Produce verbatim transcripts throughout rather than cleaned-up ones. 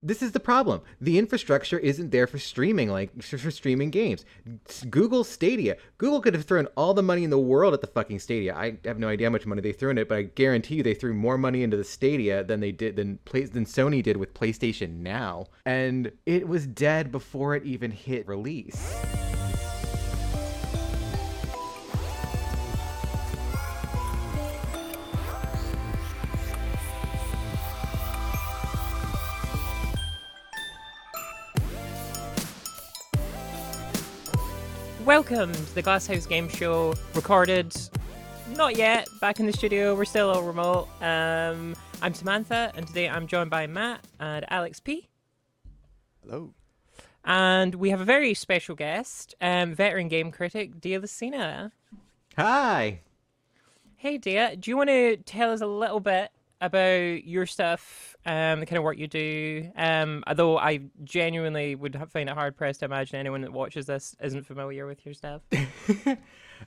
This is the problem. The infrastructure isn't there for streaming, like for streaming games. Google Stadia. Google could have thrown all the money in the world at the fucking Stadia. I have no idea how much money they threw in it, but I guarantee you they threw more money into the Stadia than they did than play, than Sony did with PlayStation Now, and it was dead before it even hit release. Welcome to the Glasshouse Game Show, recorded not yet, back in the studio, we're still all remote. Um, I'm Samantha, and today I'm joined by Matt and Alex P. Hello. And we have a very special guest, um, veteran game critic, Dia Lucena. Hi. Hey Dia, do you want to tell us a little bit about your stuff, um, the kind of work you do, um, although I genuinely would find it hard-pressed to imagine anyone that watches this isn't familiar with your stuff.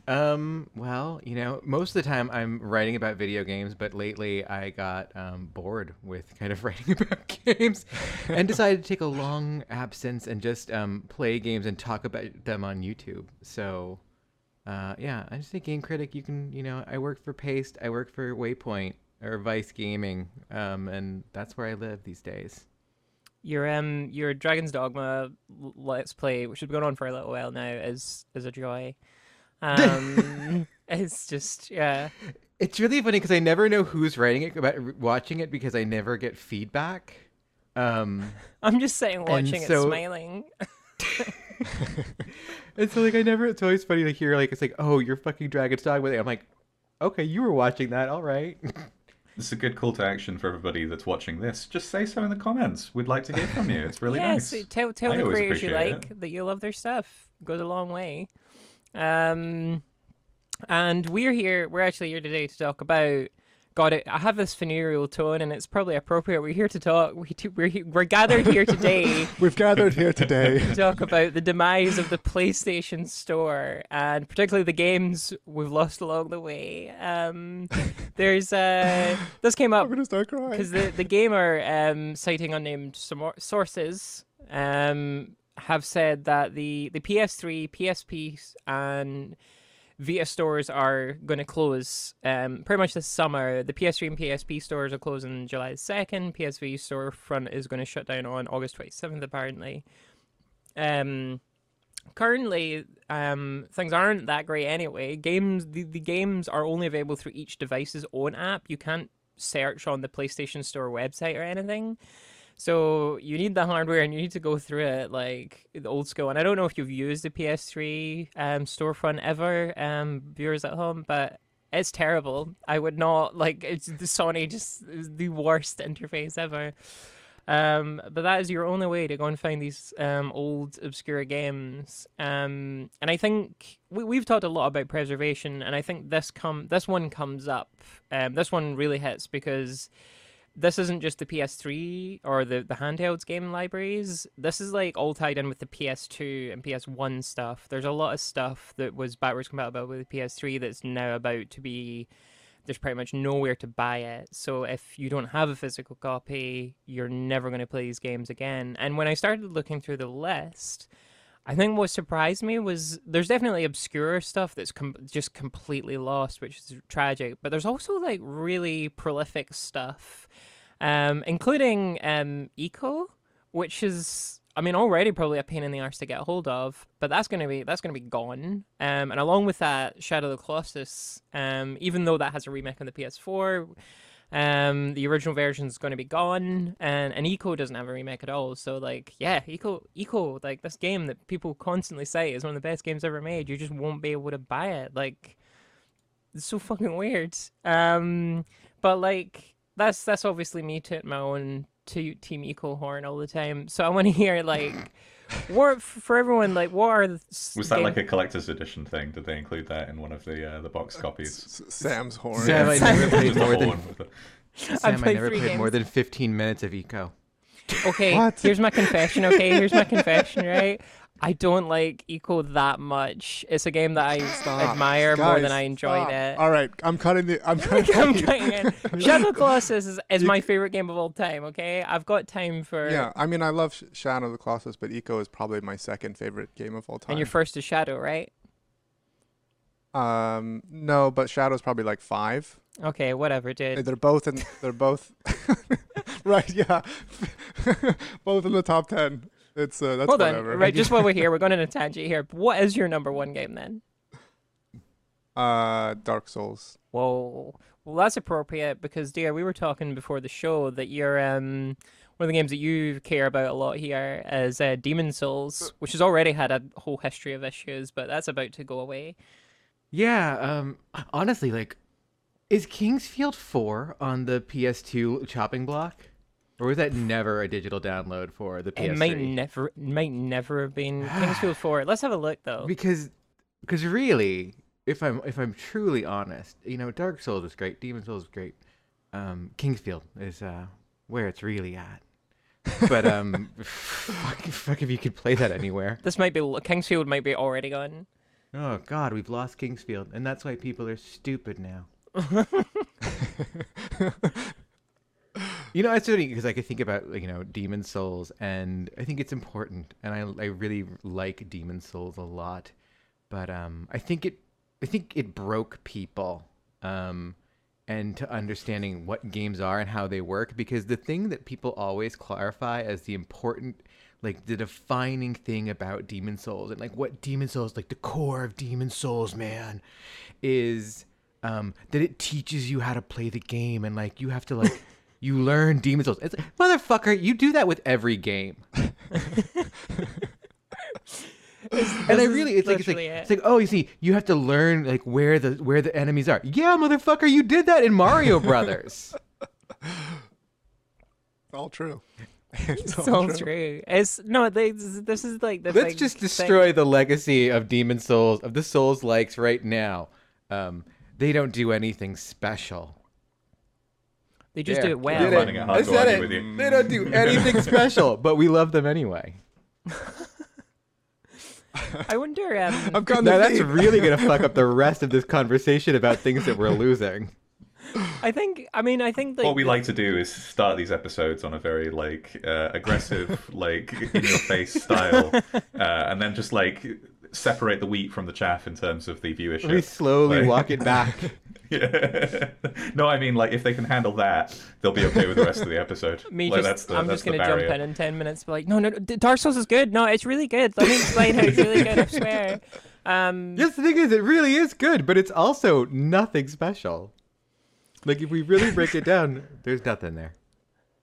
um, well, you know, most of the time I'm writing about video games, but lately I got um, bored with kind of writing about games and decided to take a long absence and just um, play games and talk about them on YouTube. So, uh, yeah, I'm just a game critic. You can, you know, I work for Paste, I work for Waypoint, or Vice Gaming, um, and that's where I live these days. Your um, your Dragon's Dogma Let's Play, which has been going on for a little while now, is is a joy. Um, it's just, yeah. It's really funny because I never know who's writing it about watching it because I never get feedback. Um, I'm just sitting watching so... it, smiling. And so like I never. It's always funny to hear like it's like, oh, you're fucking Dragon's Dogma. I'm like, okay, you were watching that. All right. This is a good call to action for everybody that's watching this. Just say so in the comments. We'd like to hear from you. It's really yes, nice. Tell, tell the creators you like it. That you love their stuff. It goes a long way. Um, and we're here. We're actually here today to talk about... God, I have this funereal tone, and it's probably appropriate. We're here to talk. We do, we're, we're gathered here today. We've gathered here today to talk about the demise of the PlayStation Store, and particularly the games we've lost along the way. Um, there's uh, this came up because the the gamer, um, citing unnamed sources, um, have said that the the P S three, P S P, and Vita stores are going to close um, pretty much this summer. The P S three and P S P stores are closing July second. P S V storefront is going to shut down on August twenty-seventh, apparently. Um, currently, um, things aren't that great anyway. Games, the, the games are only available through each device's own app. You can't search on the PlayStation Store website or anything. So you need the hardware and you need to go through it like the old school. And I don't know if you've used the P S three um, storefront ever, um, viewers at home, but it's terrible. I would not, like, it's the Sony just is the worst interface ever. Um, but that is your only way to go and find these um, old, obscure games. Um, and I think we, we've talked a lot about preservation, and I think this com- this one comes up. Um, this one really hits because... this isn't just the P S three or the, the handhelds game libraries. This is like all tied in with the P S two and P S one stuff. There's a lot of stuff that was backwards compatible with the P S three that's now about to be... there's pretty much nowhere to buy it. So if you don't have a physical copy, you're never going to play these games again. And when I started looking through the list, I think what surprised me was there's definitely obscure stuff that's com- just completely lost, which is tragic. But there's also like really prolific stuff, um, including um, Eco, which is, I mean, already probably a pain in the arse to get a hold of. But that's gonna be that's gonna be gone. Um, and along with that, Shadow of the Colossus, um, even though that has a remake on the P S four. Um, the original version is going to be gone, and, and Eco doesn't have a remake at all. So, like, yeah, Eco, Eco, like this game that people constantly say is one of the best games ever made. You just won't be able to buy it. Like, it's so fucking weird. Um, but like, that's that's obviously me tooting my own to Team Eco horn all the time. So I want to hear like, what for everyone? Like, what are the was that game... like a collector's edition thing? Did they include that in one of the uh, the box copies? Sam's horn. Sam, I never played more than. Sam, played I never played games. more than fifteen minutes of Eco. Okay, here's my confession. Okay, here's my confession. Right, I don't like Eco that much. It's a game that I stop. admire Guys, more than I enjoyed stop. it. All right, I'm cutting the. I'm cutting, I'm cutting it. Shadow of the Colossus is, is my favorite game of all time. Okay, I've got time for. Yeah, I mean, I love Shadow of the Colossus, but Eco is probably my second favorite game of all time. And your first is Shadow, right? Um, no, but Shadow's probably like five. Okay, whatever, dude. They're both in. They're both. Right? Yeah, both in the top ten. It's uh, that's Hold whatever. on, right? Just while we're here, we're going on a tangent here. What is your number one game then? Uh, Dark Souls. Whoa, well that's appropriate because, dear, we were talking before the show that you're um one of the games that you care about a lot here is uh, Demon Souls, which has already had a whole history of issues, but that's about to go away. Yeah. Um. Honestly, like, is Kingsfield four on the P S two chopping block? Or was that never a digital download for the P S three? It might never, might never have been Kingsfield four. Let's have a look though. Because, because really, if I'm if I'm truly honest, you know, Dark Souls is great, Demon Souls is great, um, Kingsfield is uh, where it's really at. But um, fuck, fuck if you could play that anywhere. This might be Kingsfield might be already gone. Oh God, we've lost Kingsfield, and that's why people are stupid now. You know, it's funny because I could think about, you know, Demon Souls, and I think it's important, and I I really like Demon Souls a lot, but um I think it I think it broke people um and to understanding what games are and how they work, because the thing that people always clarify as the important, like the defining thing about Demon Souls, and like what Demon Souls, like the core of Demon Souls, man, is um that it teaches you how to play the game, and like you have to like. You learn Demon Souls. It's like, motherfucker, you do that with every game. And I really, it's like, it's like, it. it's like, oh, you see, you have to learn like where the where the enemies are. Yeah, motherfucker, you did that in Mario Brothers. It's all true. It's, it's all true. true. It's no, they, this is like the. Let's like, just destroy thing. the legacy of Demon Souls, of the Souls likes right now. Um, they don't do anything special. They just yeah. do it well. Did it. I said it. With you. They don't do anything special, but we love them anyway. I wonder. Um... I've gotten now that's feed. really going to fuck up the rest of this conversation about things that we're losing. I think. I mean, I think. Like, what we like to do is start these episodes on a very like uh, aggressive, like in your face style, uh, and then just like separate the wheat from the chaff in terms of the viewership. We slowly like... walk it back. Yeah. No, I mean, like, if they can handle that, they'll be okay with the rest of the episode. Me like, just, that's the, I'm that's just going to jump in in ten minutes and be like, no, no, no, Dark Souls is good. No, it's really good. Let me explain how it's really good, I swear. Um, yes, the thing is, it really is good, but it's also nothing special. Like, if we really break it down, there's nothing there.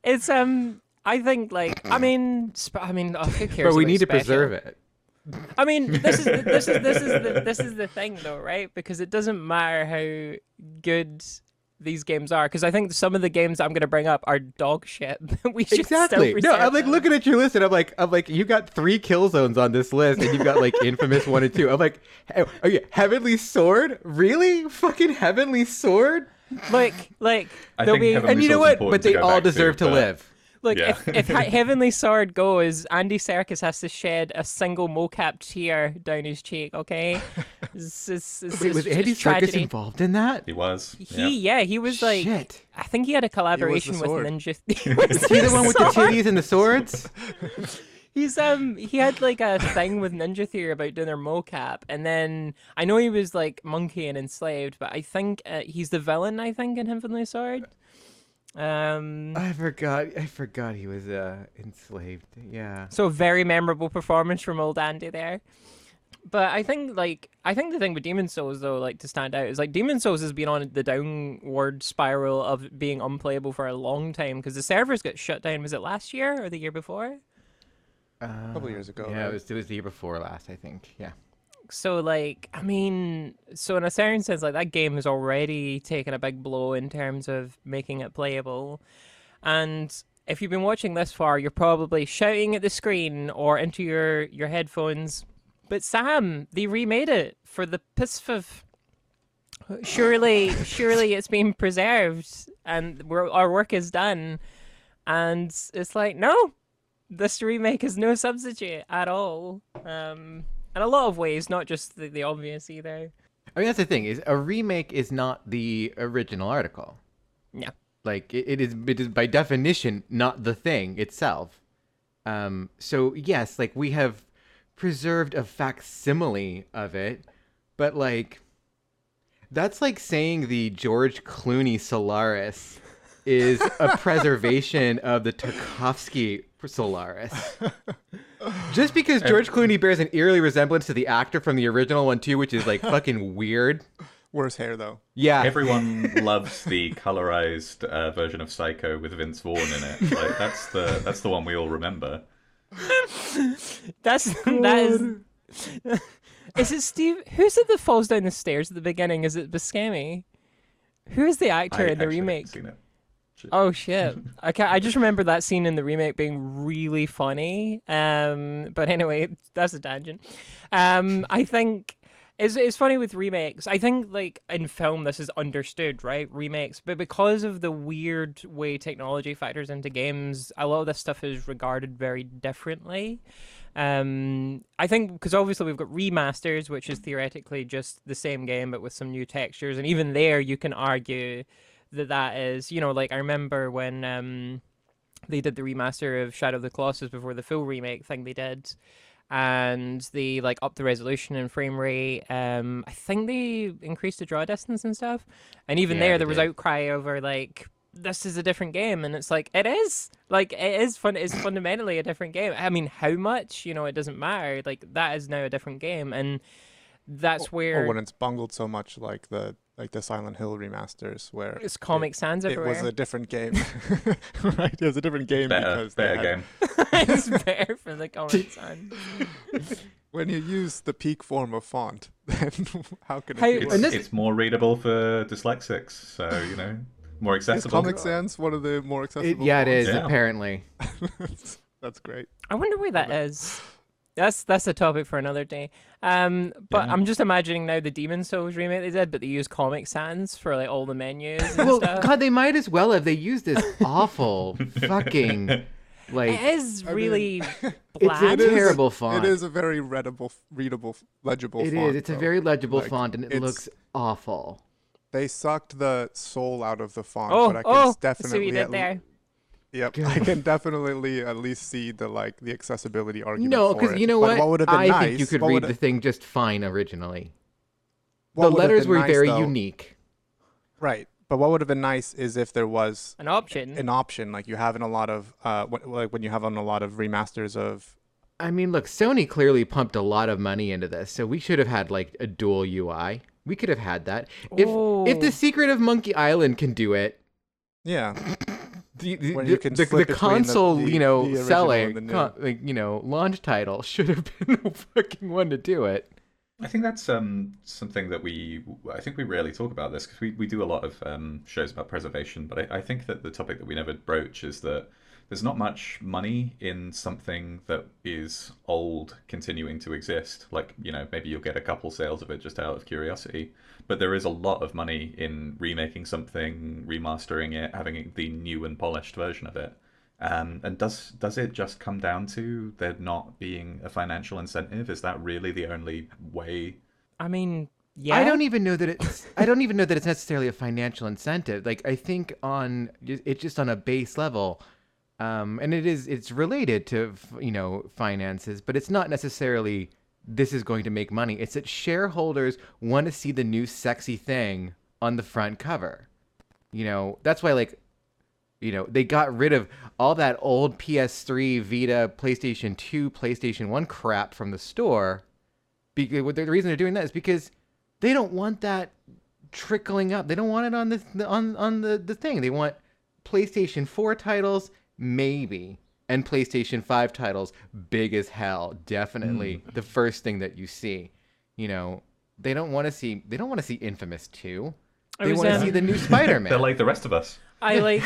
It's, um, I think, like, I mean, sp- I mean, oh, who cares? But we need special? to preserve it. I mean, this is the, this is this is the, this is the thing though, right? Because it doesn't matter how good these games are, because I think some of the games I'm going to bring up are dog shit. We should exactly no. I'm like them. looking at your list, and I'm like, I'm like, you got three kill zones on this list, and you've got like Infamous one and two. I'm like, oh yeah, Heavenly Sword, really? Fucking Heavenly Sword? Like, like they'll be, Heavenly and you know Sword's what? But they all deserve to, to live. Look, yeah. if, if Heavenly Sword goes, Andy Serkis has to shed a single mocap tear down his cheek, okay? It's, it's, it's, Wait, it's, was Andy Serkis involved in that? He was. He, yeah, yeah he was like, Shit. I think he had a collaboration with Ninja. He was the, the one with the titties and the swords? He's um he had like a thing with Ninja Theory about doing their mocap, and then I know he was like Monkey and Enslaved, but I think uh, he's the villain, I think, in Heavenly Sword. Um, I forgot. I forgot he was uh, enslaved. Yeah. So very memorable performance from old Andy there. But I think, like, I think the thing with Demon Souls though, like, to stand out is like Demon Souls has been on the downward spiral of being unplayable for a long time because the servers got shut down. Was it last year or the year before? Uh, a couple years ago. Yeah, right? it was. It was the year before last, I think. Yeah. So, like, I mean, so in a certain sense, like, that game has already taken a big blow in terms of making it playable. And if you've been watching this far, you're probably shouting at the screen or into your, your headphones. But Sam, they remade it for the P S five. Surely, surely it's been preserved and we're, our work is done. And it's like, no, this remake is no substitute at all. Um, in a lot of ways, not just the, the obvious either. I mean, that's the thing, is a remake is not the original article. No. Like, it, it is it is by definition not the thing itself. Um, so, yes, like, we have preserved a facsimile of it, but, like, that's like saying the George Clooney Solaris is a preservation of the Tarkovsky Solaris. Just because George Clooney bears an eerie resemblance to the actor from the original one, too, which is, like, fucking weird. Worse hair, though. Yeah. Everyone loves the colorized uh, version of Psycho with Vince Vaughn in it. Like, that's the that's the one we all remember. That's... God. That is... Is it Steve? Who's it that falls down the stairs at the beginning? Is it Buscemi? Who is the actor I in the remake? Seen it. Shit. Oh shit! Okay, I just remember that scene in the remake being really funny. Um, but anyway, that's a tangent. Um, I think it's it's funny with remakes. I think like in film this is understood, right? Remakes, but because of the weird way technology factors into games, a lot of this stuff is regarded very differently. Um, I think because obviously we've got remasters, which is theoretically just the same game but with some new textures, and even there you can argue that that is, you know, like I remember when um, they did the remaster of Shadow of the Colossus before the full remake thing they did, and they like upped the resolution and frame rate. Um, I think they increased the draw distance and stuff, and even yeah, there there was did. outcry over like, this is a different game, and it's like, it is like it is fun it's fundamentally a different game. I mean, how much, you know, it doesn't matter, like that is now a different game. And that's or, where or when it's bungled so much, like the like the Silent Hill remasters where it's Comic it, Sans everywhere. It was a different game. Right, it was a different game better, because better had... game. It's better for the Comic Sans. When you use the peak form of font, then how can it how, be it's, this... it's more readable for dyslexics, so you know. More accessible. Is Comic Sans one of the more accessible? It, yeah, it is, yeah. Apparently. that's, that's great. I wonder where that is. That's that's a topic for another day. Um, but yeah. I'm just imagining now the Demon's Souls remake they did, but they used Comic Sans for like all the menus and well, stuff. God, they might as well have. They used this awful fucking... Like, it is really I mean, black. It's a it terrible is, font. It is a very readable, readable, legible it font. It is. It's though. a very legible like, font, and it looks awful. They sucked the soul out of the font, oh, but I can oh, definitely see what you did there. Yep, God. I can definitely at least see the like the accessibility argument. No, because you know what? what been I nice, think you could read the thing just fine originally. The letters were nice, very though, unique. Right, but what would have been nice is if there was an option. An option, like you have in a lot of uh, what, like when you have on a lot of remasters of. I mean, look, Sony clearly pumped a lot of money into this, so we should have had like a dual U I. We could have had that. If Ooh. if the Secret of Monkey Island can do it, yeah, the the, the, the, the console, the, the, you know, selling, con- like, you know, launch title should have been the fucking one to do it. I think that's um something that we I think we rarely talk about this because we, we do a lot of um shows about preservation, but I, I think that the topic that we never broach is that there's not much money in something that is old continuing to exist. Like, you know, maybe you'll get a couple sales of it just out of curiosity. But there is a lot of money in remaking something, remastering it, having the new and polished version of it. Um, and does does it just come down to there not being a financial incentive? Is that really the only way? I mean, yeah. I don't even know that it's I don't even know that it's necessarily a financial incentive. Like, I think on it's just on a base level. Um, and it is, it's related to, you know, finances, but it's not necessarily this is going to make money. It's that shareholders want to see the new sexy thing on the front cover. You know, that's why, like, you know, they got rid of all that old P S three, Vita, PlayStation two, PlayStation one crap from the store. Because the reason they're doing that is because they don't want that trickling up. They don't want it on the, on, on the, the thing. They want PlayStation four titles. Maybe. And PlayStation five titles, big as hell. Definitely mm. the first thing that you see. You know, they don't want to see they don't want to see Infamous two. They want to um... see the new Spider-Man. They're like the rest of us. I like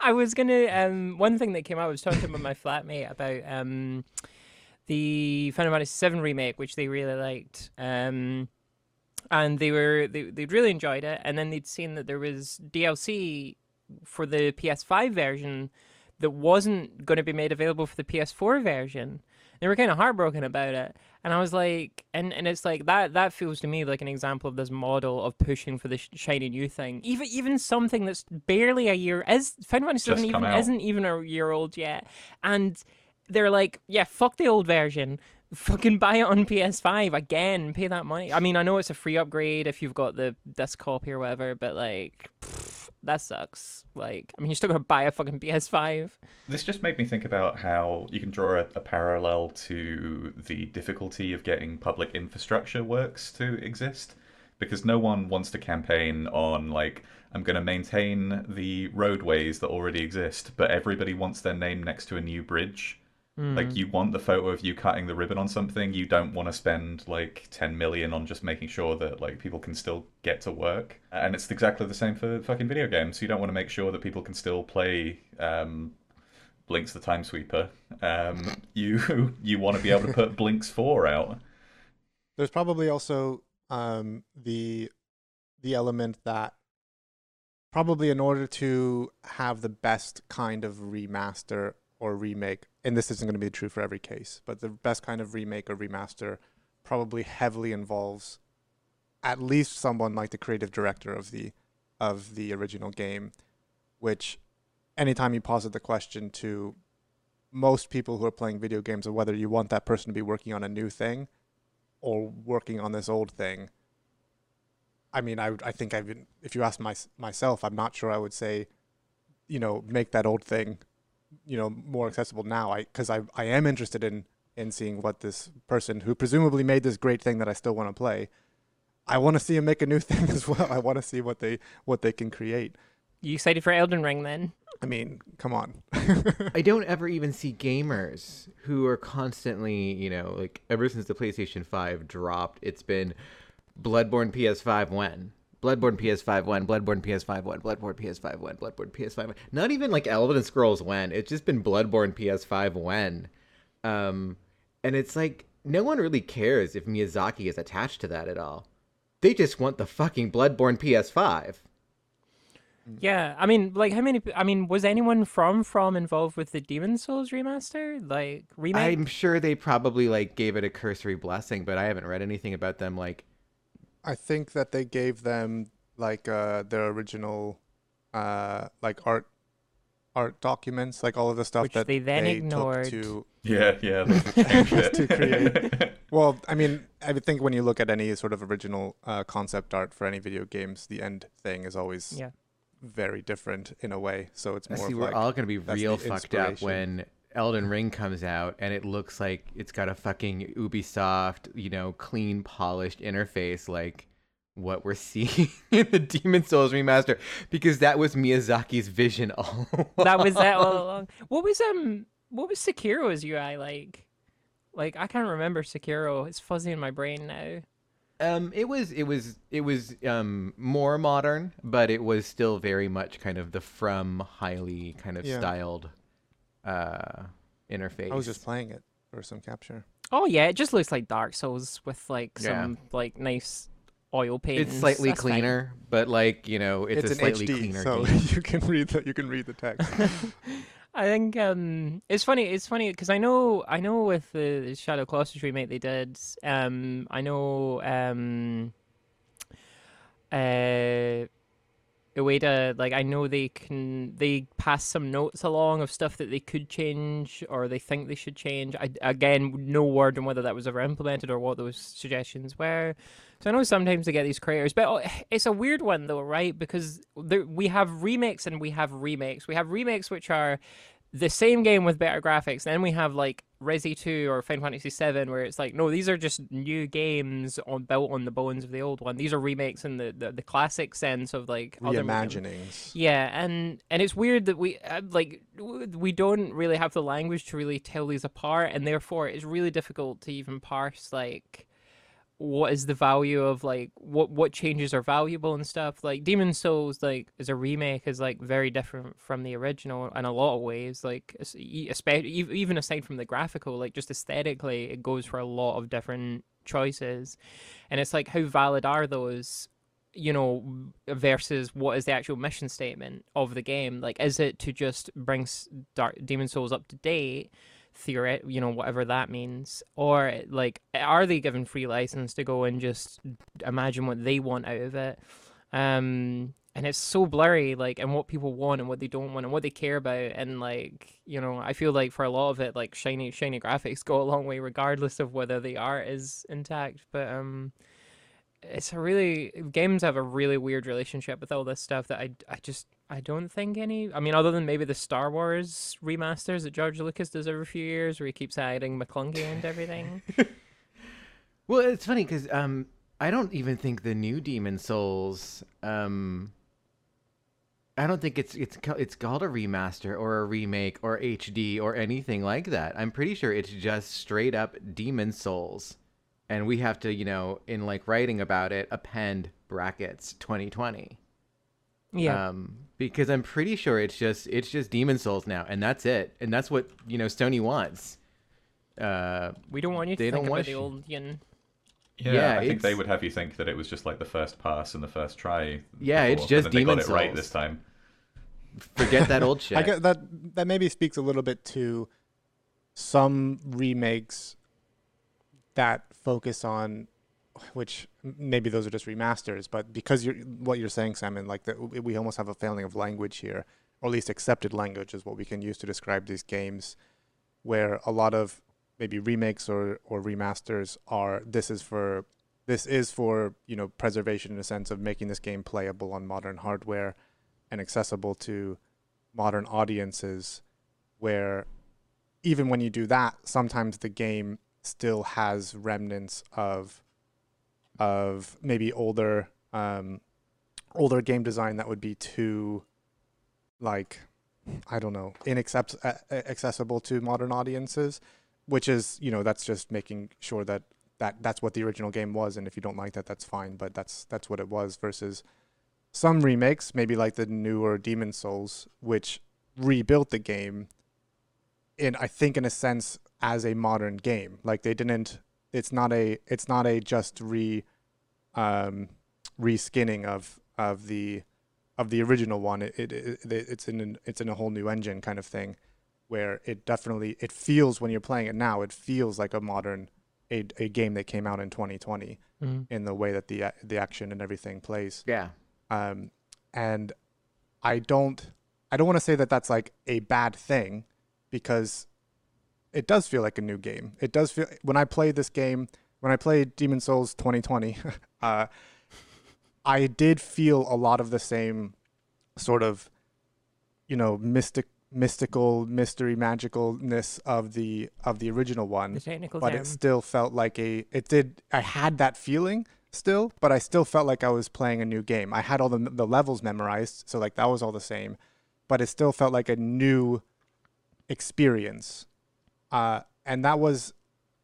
I was gonna um one thing that came out, I was talking with my flatmate about um the Final Fantasy seven remake, which they really liked. Um and they were they they'd really enjoyed it, and then they'd seen that there was D L C for the P S five version that wasn't going to be made available for the P S four version. They were kind of heartbroken about it. And I was like, and, and it's like, that that feels to me like an example of this model of pushing for the sh- shiny new thing. Even even something that's barely a year, is, Final Fantasy seven even, isn't even a year old yet. And they're like, yeah, fuck the old version. Fucking buy it on P S five again. Pay that money. I mean, I know it's a free upgrade if you've got the disc copy or whatever, but like... Pfft. That sucks. Like, I mean, you're still going to buy a fucking P S five. This just made me think about how you can draw a, a parallel to the difficulty of getting public infrastructure works to exist. Because no one wants to campaign on, like, I'm going to maintain the roadways that already exist, but everybody wants their name next to a new bridge. Mm. Like, you want the photo of you cutting the ribbon on something. You don't want to spend, like, ten million on just making sure that, like, people can still get to work. And it's exactly the same for fucking video games. You don't want to make sure that people can still play um, Blinks the Time Sweeper. Um, you you want to be able to put Blinks four out. There's probably also um, the the element that probably in order to have the best kind of remaster or remake, and this isn't going to be true for every case, but the best kind of remake or remaster probably heavily involves at least someone like the creative director of the of the original game, which anytime you posit the question to most people who are playing video games of whether you want that person to be working on a new thing or working on this old thing, I mean, I, I think I've been, if you ask my, myself, I'm not sure I would say, you know, make that old thing, you know, more accessible now. I because I, I am interested in in seeing what this person who presumably made this great thing that I still want to play, I want to see him make a new thing as well. I want to see what they what they can create. You excited for Elden Ring then? I mean, come on. I don't ever even see gamers who are constantly, you know, like ever since the PlayStation five dropped, it's been Bloodborne P S five when? Bloodborne P S five won, Bloodborne P S five won, Bloodborne P S five won, Bloodborne P S five won. Not even like Elder Scrolls when. It's just been Bloodborne P S five when. Um, and it's like, no one really cares if Miyazaki is attached to that at all. They just want the fucking Bloodborne P S five. Yeah, I mean, like, how many... I mean, was anyone from From involved with the Demon Souls remaster? Like, remake? I'm sure they probably, like, gave it a cursory blessing, but I haven't read anything about them, like... I think that they gave them like uh, their original uh, like art art documents, like all of the stuff Which that they then they ignored. Took to yeah, yeah, to create. Well, I mean, I think when you look at any sort of original uh, concept art for any video games, the end thing is always yeah. very different in a way. So it's more. I see, of we're like, all going to be real fucked up when Elden Ring comes out and it looks like it's got a fucking Ubisoft, you know, clean, polished interface like what we're seeing in the Demon Souls remaster, because that was Miyazaki's vision all along. That was that all along. What was um, what was Sekiro's U I like? Like I can't remember Sekiro. It's fuzzy in my brain now. Um, it was it was it was um more modern, but it was still very much kind of the From highly kind of yeah. styled. Uh, interface. I was just playing it for some capture. Oh yeah, it just looks like Dark Souls with like some yeah. like nice oil paint. It's slightly That's cleaner, fine. But like you know, it's, it's a slightly H D, cleaner. So game. you can read the you can read the text. I think um, it's funny. It's funny because I know I know with the Shadow Colossus remake they did. Um, I know. Um, uh, Ueda, like I know they can, they pass some notes along of stuff that they could change or they think they should change. I, again, no word on whether that was ever implemented or what those suggestions were. So I know sometimes they get these creators, but it's a weird one though, right? Because there, we have remakes and we have remakes. We have remakes which are the same game with better graphics. Then we have like Resi two or Final Fantasy seven where it's like, no, these are just new games on built on the bones of the old one. These are remakes in the, the, the classic sense of like... reimaginings. Other yeah, and and it's weird that we uh, like we don't really have the language to really tell these apart, and therefore it's really difficult to even parse like... what is the value of like what what changes are valuable and stuff. Like Demon Souls like as a remake is like very different from the original in a lot of ways, like especially even aside from the graphical, like just aesthetically it goes for a lot of different choices, and it's like how valid are those you know, versus what is the actual mission statement of the game? Like, is it to just bring Dark Demon Souls up to date, theory, you know, whatever that means? Or, like, are they given free license to go and just imagine what they want out of it? Um, and it's so blurry, like, and what people want and what they don't want and what they care about. And, like, you know, I feel like for a lot of it, like, shiny, shiny graphics go a long way regardless of whether the art is intact. But, um... it's a really, games have a really weird relationship with all this stuff that I, I just, I don't think any, I mean, other than maybe the Star Wars remasters that George Lucas does every few years where he keeps adding McClunky and everything. Well, it's funny because um, I don't even think the new Demon Souls, um, I don't think it's, it's, it's called a remaster or a remake or H D or anything like that. I'm pretty sure it's just straight up Demon Souls. And we have to, you know, in like writing about it, append brackets twenty twenty. Yeah. Um, because I'm pretty sure it's just it's just Demon Souls now, and that's it, and that's what you know Sony wants. Uh, we don't want you to they think don't about want the old yin. Yeah, yeah, I it's... think they would have you think that it was just like the first pass and the first try. Yeah, before, it's just Demon Souls. They got it right this time. Forget that old shit. I guess that that maybe speaks a little bit to some remakes that focus on, which maybe those are just remasters, but because you're what you're saying, Simon, like the, we almost have a failing of language here, or at least accepted language is what we can use to describe these games, where a lot of maybe remakes or, or remasters are this is for this is for you know preservation in a sense of making this game playable on modern hardware and accessible to modern audiences, where even when you do that, sometimes the game still has remnants of of maybe older um older game design that would be too, like, I don't know, inaccessible uh, accessible to modern audiences, which is, you know, that's just making sure that, that that's what the original game was, and if you don't like that, that's fine, but that's that's what it was, versus some remakes, maybe like the newer Demon Souls, which rebuilt the game in, I think, in a sense as a modern game. Like they didn't, it's not a, it's not a just re, um, reskinning of, of the, of the original one. It, it, it it's in, an, it's in a whole new engine kind of thing, where it definitely, it feels when you're playing it now, it feels like a modern, a, a game that came out in twenty twenty mm-hmm. in the way that the, the action and everything plays. Yeah. Um, and I don't, I don't want to say that that's like a bad thing, because it does feel like a new game. It does feel, when I played this game, when I played Demon Souls twenty twenty, uh, I did feel a lot of the same sort of, you know, mystic, mystical, mystery, magicalness of the of the original one. The technical but term. It still felt like a. It did. I had that feeling still, but I still felt like I was playing a new game. I had all the the levels memorized, so like that was all the same, but it still felt like a new experience. Uh, and that was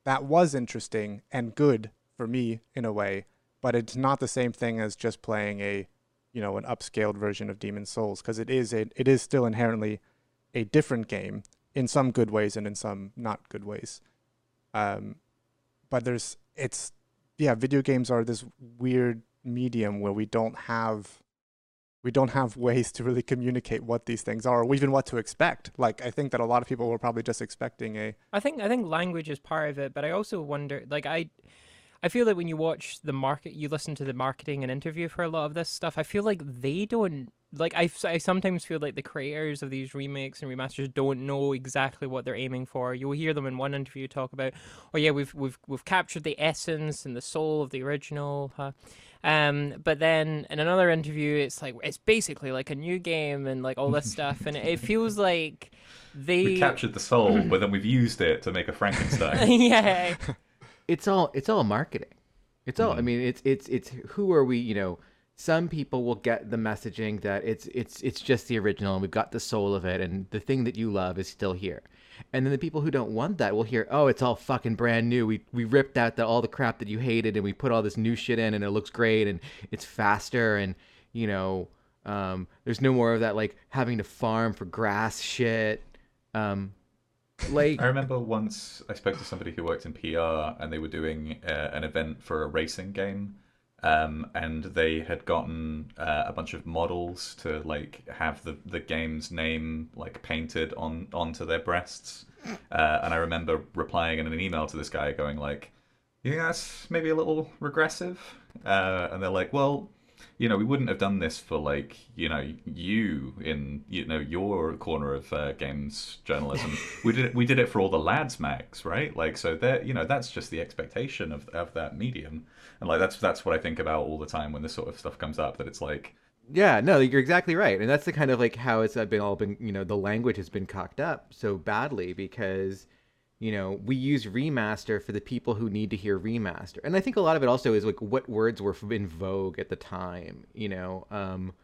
that was interesting and good for me in a way, but it's not the same thing as just playing a, you know, an upscaled version of Demon Souls, because it is a, it is still inherently a different game in some good ways and in some not good ways. Um, but there's it's yeah, video games are this weird medium where we don't have we don't have ways to really communicate what these things are, or even what to expect. Like, I think that a lot of people were probably just expecting a... I think I think language is part of it, but I also wonder, like, I I feel that when you watch the market, you listen to the marketing and interview for a lot of this stuff, I feel like they don't... Like, I, I sometimes feel like the creators of these remakes and remasters don't know exactly what they're aiming for. You'll hear them in one interview talk about, oh yeah, we've we've we've captured the essence and the soul of the original, huh? Um, but then in another interview, it's like it's basically like a new game and like all this stuff, and it, it feels like they we captured the soul, but then we've used it to make a Frankenstein. Yeah, it's all it's all marketing. It's all. Mm. I mean, it's it's it's who are we? You know. Some people will get the messaging that it's it's it's just the original and we've got the soul of it and the thing that you love is still here. And then the people who don't want that will hear, oh, it's all fucking brand new. We we ripped out the, all the crap that you hated and we put all this new shit in and it looks great and it's faster and, you know, um, there's no more of that, like, having to farm for grass shit. Um, like I remember once I spoke to somebody who worked in P R and they were doing uh, an event for a racing game. Um, and they had gotten uh, a bunch of models to like have the, the game's name like painted on onto their breasts. Uh, and I remember replying in an email to this guy going like, "You think that's maybe a little regressive?" Uh, and they're like, "Well, you know, we wouldn't have done this for like, you know, you in you know your corner of uh, games journalism. We did it, we did it for all the lads mags, right? Like, so that you know that's just the expectation of of that medium." And like that's that's what I think about all the time when this sort of stuff comes up. That it's like, yeah, no, you're exactly right, and that's the kind of like how it's been all been you know the language has been cocked up so badly because. You know, we use remaster for the people who need to hear remaster. And I think a lot of it also is like what words were in vogue at the time, you know, um,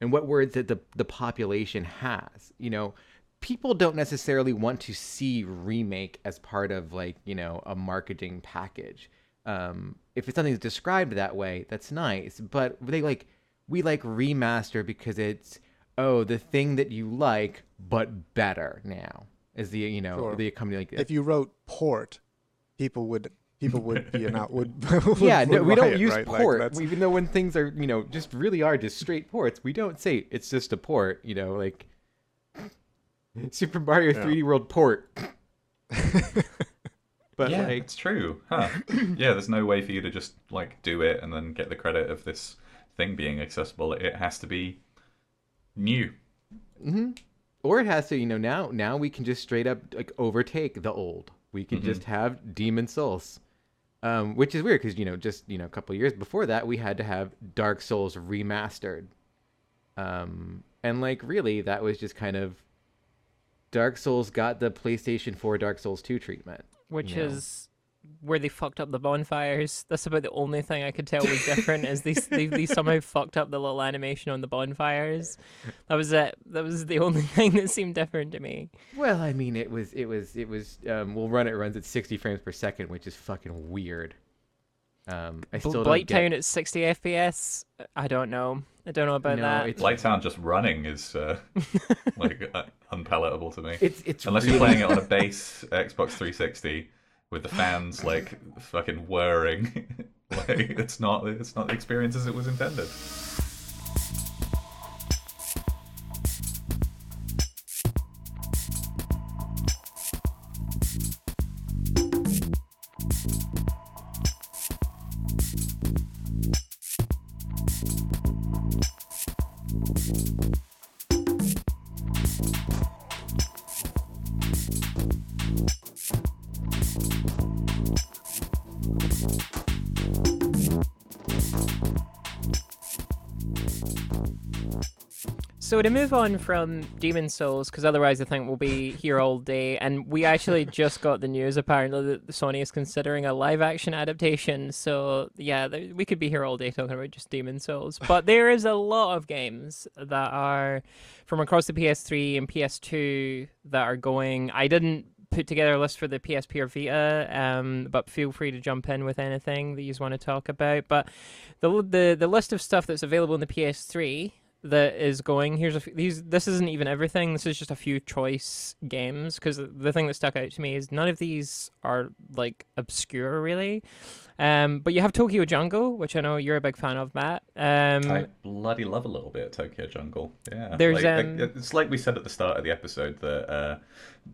and what words that the, the population has, you know, people don't necessarily want to see remake as part of like, you know, a marketing package. Um, if it's something that's described that way, that's nice. But they like, we like remaster because it's, oh, the thing that you like, but better now. Is the you know sure. the company like if you wrote port, people would people would be not would yeah would no, we riot, don't use right? port like, even though when things are you know just really are just straight ports we don't say it's just a port you know like Super Mario yeah. three D World port. But yeah, like, it's true, huh? Yeah, there's no way for you to just like do it and then get the credit of this thing being accessible. It has to be new. Mm-hmm. Or it has to, you know, now now we can just straight up like overtake the old. We can mm-hmm. just have Demon Souls, um, which is weird because, you know, just, you know, a couple of years before that, we had to have Dark Souls remastered. Um, and like, really, that was just kind of Dark Souls got the PlayStation four Dark Souls two treatment. Which you know? is where they fucked up the bonfires. That's about the only thing I could tell was different is they, they they somehow fucked up the little animation on the bonfires. That was it. That was the only thing that seemed different to me. Well, I mean, it was it was it was. Um, we'll run it runs at sixty frames per second, which is fucking weird. Um, I still Blighttown don't get... at sixty F P S. I don't know. I don't know about no, that. It's... Blighttown just running is uh, like uh, unpalatable to me. It's it's unless really... you're playing it on a base Xbox three sixty. With the fans like fucking whirring, like it's not it's not the experience as it was intended. So to move on from Demon Souls, because otherwise I think we'll be here all day, and we actually just got the news apparently that Sony is considering a live-action adaptation, so yeah, we could be here all day talking about just Demon Souls. But there is a lot of games that are from across the P S three and P S two that are going... I didn't put together a list for the P S P or Vita, um, but feel free to jump in with anything that you want to talk about. But the the, the list of stuff that's available in the P S three... that is going here's a these this isn't even everything, this is just a few choice games, because the thing that stuck out to me is none of these are like obscure really, um but you have Tokyo Jungle, which I know you're a big fan of, Matt. um I bloody love a little bit of Tokyo Jungle. Yeah, there's like, um, it's like we said at the start of the episode that uh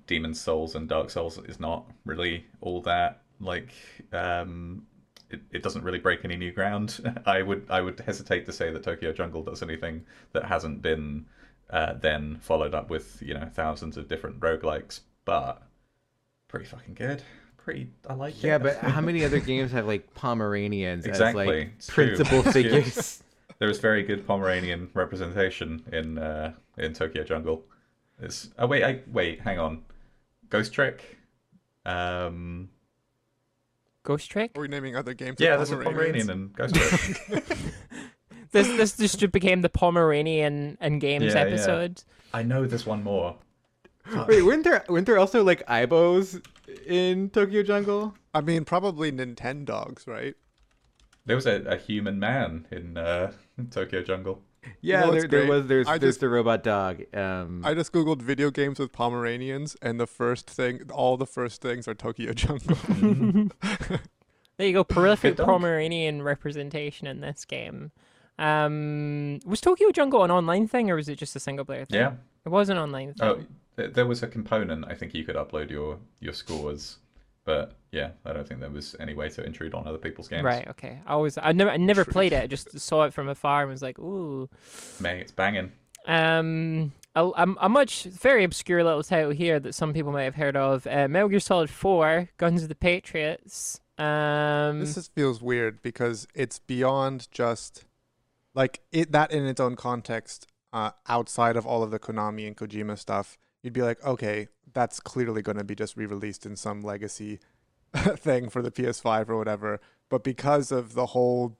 Demon Souls and Dark Souls is not really all that like um It, it doesn't really break any new ground. I would I would hesitate to say that Tokyo Jungle does anything that hasn't been uh, then followed up with, you know, thousands of different roguelikes, but pretty fucking good. Pretty, I like yeah, it. Yeah, but how many other games have like Pomeranians exactly. as like it's principal true. Figures? There is very good Pomeranian representation in uh, in Tokyo Jungle. It's oh wait, I wait, hang on. Ghost Trick. Um Ghost Trick? We're naming other games. Yeah, there's a Pomeranian and Ghost Trick. this this just became the Pomeranian and games yeah, episode. Yeah. I know there's one more. Wait, weren't there weren't there also like Aibos in Tokyo Jungle? I mean, probably Nintendogs, right? There was a, a human man in, uh, in Tokyo Jungle. Yeah, well, there, there was. There's, there's just, the robot dog. Um, I just googled video games with Pomeranians, and the first thing, all the first things are Tokyo Jungle. There you go, prolific Pomeranian representation in this game. Um, was Tokyo Jungle an online thing, or was it just a single player thing? Yeah. It was an online thing. Oh, th there was a component, I think you could upload your, your scores, but yeah, I don't think there was any way to intrude on other people's games. Right, okay. I always, I never, I never Truth. played it, I just saw it from afar and was like, ooh. Man, it's banging. Um, a, a much, very obscure little title here that some people might have heard of, uh, Metal Gear Solid four, Guns of the Patriots. Um, this just feels weird because it's beyond just... Like, it, that in its own context, uh, outside of all of the Konami and Kojima stuff, you'd be like, okay, that's clearly going to be just re-released in some legacy thing for the P S five or whatever. But because of the whole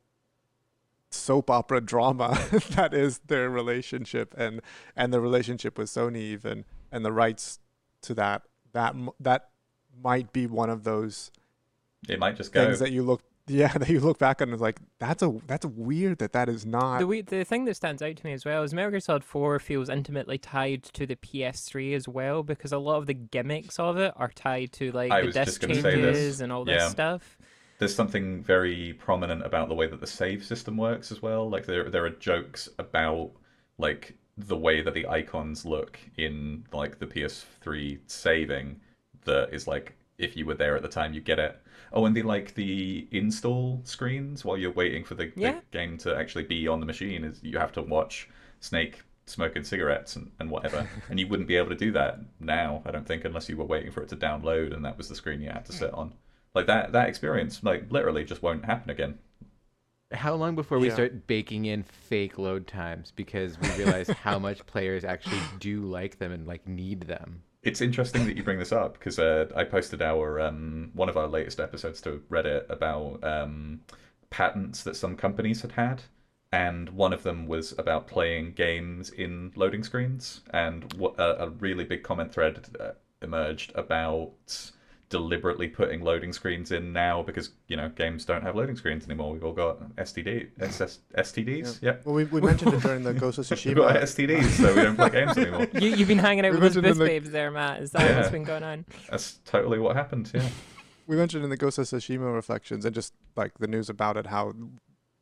soap opera drama that is their relationship and, and the relationship with Sony even, and the rights to that, that that might be one of those it might just things go. that you look... Yeah, that you look back on and it's like, that's a that's weird that that is not... The, we, the thing that stands out to me as well is Metal Gear Solid four feels intimately tied to the P S three as well, because a lot of the gimmicks of it are tied to like I the disc changes and all yeah. this stuff. There's something very prominent about the way that the save system works as well. Like there there are jokes about like the way that the icons look in like the P S three saving that is like, if you were there at the time, you get it. Oh, and the like the install screens while you're waiting for the, yeah. the game to actually be on the machine is you have to watch Snake smoking cigarettes and, and whatever, and you wouldn't be able to do that now, I don't think, unless you were waiting for it to download and that was the screen you had to sit on. Like that that experience, like literally, just won't happen again. How long before we yeah. start baking in fake load times because we realize how much players actually do like them and like need them? It's interesting that you bring this up because uh, I posted our um, one of our latest episodes to Reddit about um, patents that some companies had had, and one of them was about playing games in loading screens, and what, uh, a really big comment thread uh, emerged about deliberately putting loading screens in now because, you know, games don't have loading screens anymore. We've all got S T D S S S T Ds. Yeah. yeah. Well, we, we mentioned it during the Ghost of Tsushima. We've got S T Ds, so we don't play games anymore. You, you've been hanging out we with those biz the... babes there, Matt. Is that yeah. what's been going on? That's totally what happened, yeah. We mentioned in the Ghost of Tsushima reflections and just, like, the news about it, how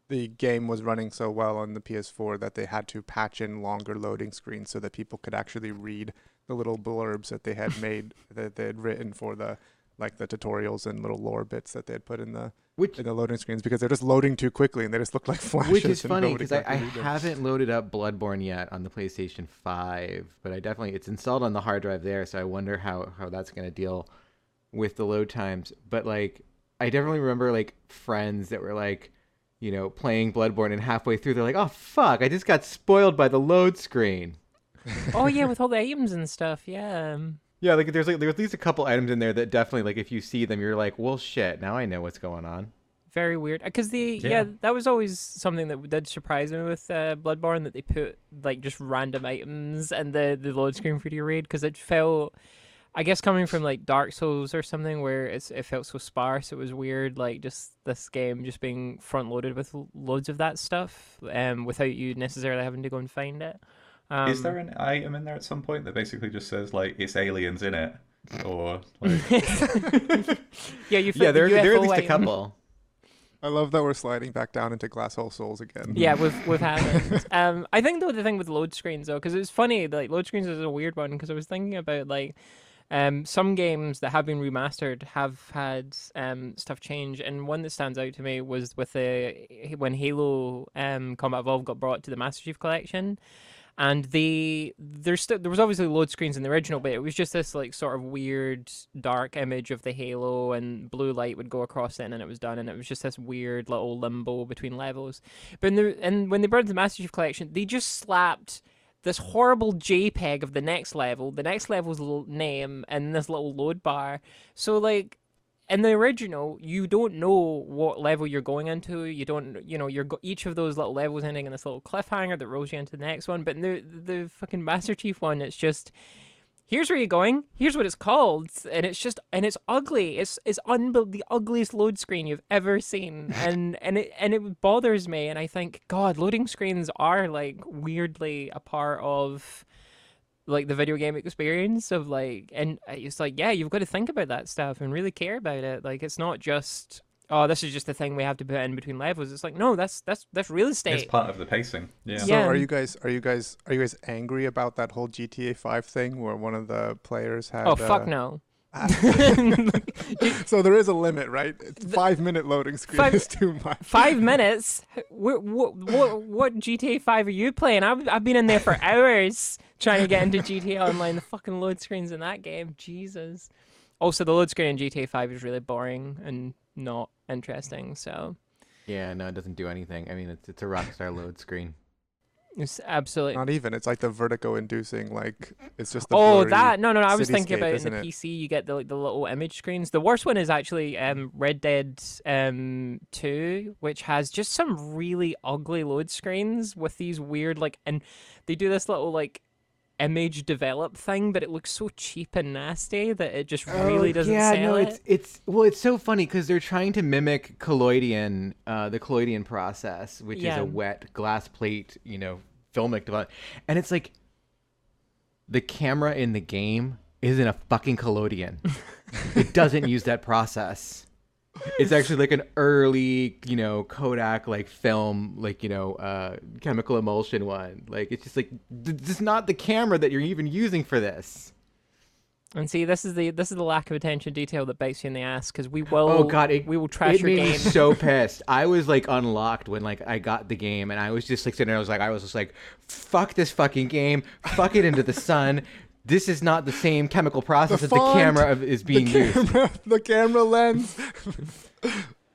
the game was running so well on the P S four that they had to patch in longer loading screens so that people could actually read the little blurbs that they had made, that they had written for the... like the tutorials and little lore bits that they had put in the which, in the loading screens because they're just loading too quickly and they just look like flashes. Which is funny because I, I haven't loaded up Bloodborne yet on the PlayStation five, but I definitely it's installed on the hard drive there, so I wonder how, how that's going to deal with the load times. But like I definitely remember like friends that were like, you know, playing Bloodborne and halfway through they're like, oh fuck, I just got spoiled by the load screen. Oh yeah, with all the items and stuff, yeah. Yeah, like there's like there's at least a couple items in there that definitely like if you see them, you're like, well, shit. Now I know what's going on. Very weird, because the yeah. yeah that was always something that did surprise me with uh, Bloodborne, that they put like just random items and the the load screen for your raid, because it felt, I guess coming from like Dark Souls or something where it's it felt so sparse, it was weird. Like just this game just being front loaded with loads of that stuff, um, without you necessarily having to go and find it. Um, Is there an item in there at some point that basically just says like it's aliens in it, or like... yeah, you yeah, there, the there are at least item. a couple. I love that we're sliding back down into Glasshole Souls again. Yeah, we've we've had it. um, I think though the thing with load screens though, because it's funny, like load screens is a weird one because I was thinking about like um, some games that have been remastered have had um, stuff change, and one that stands out to me was with the when Halo um, Combat Evolved got brought to the Master Chief Collection. And they, there's st- there was obviously load screens in the original, but it was just this like sort of weird dark image of the halo and blue light would go across it and then it was done. And it was just this weird little limbo between levels. But in the, and when they brought the Master Chief Collection, they just slapped this horrible JPEG of the next level, the next level's l- name, and this little load bar. So like... In the original, you don't know what level you're going into. You don't, you know, you're go- each of those little levels ending in this little cliffhanger that rolls you into the next one. But in the the fucking Master Chief one, it's just here's where you're going. Here's what it's called, and it's just and it's ugly. It's it's unbe- the ugliest load screen you've ever seen, and and it and it bothers me. And I think, God, loading screens are like weirdly a part of. Like the video game experience of like, and it's like, yeah, you've got to think about that stuff and really care about it. Like, it's not just, oh, this is just the thing we have to put in between levels. It's like, no, that's that's that's real estate. It's part of the pacing. Yeah. So yeah. are you guys are you guys are you guys angry about that whole G T A five thing where one of the players had? Oh uh, fuck no. So there is a limit, right? Five minute loading screen five, is too much. Five minutes? What, what, what, what G T A five are you playing? I've, I've been in there for hours trying to get into G T A Online. The fucking load screens in that game. Jesus. Also, the load screen in G T A five is really boring and not interesting, so... Yeah, no, it doesn't do anything. I mean, it's, it's a Rockstar load screen. It's absolutely not even. It's like the vertigo-inducing. Like it's just the oh that no no no. I was thinking about in the it? P C you get the like, the little image screens. The worst one is actually um, Red Dead um, Two, which has just some really ugly load screens with these weird like and they do this little like image develop thing, but it looks so cheap and nasty that it just really oh, doesn't. Yeah, sell no, it's it. it's well, it's so funny because they're trying to mimic Colloidian, uh, the Colloidian process, which yeah. is a wet glass plate, you know, filmic develop, and it's like the camera in the game isn't a fucking Colloidian. It doesn't use that process. It's actually like an early, you know, Kodak like film, like, you know, uh, chemical emulsion one. Like, it's just like, th- this is not the camera that you're even using for this. And see, this is the this is the lack of attention detail that bites you in the ass because we will oh god it, we will trash it your made game. Me so pissed. I was like unlocked when like I got the game and I was just like sitting there. I was like I was just like, fuck this fucking game. Fuck it into the sun. This is not the same chemical process the that font, the camera is being the camera, used. The camera lens.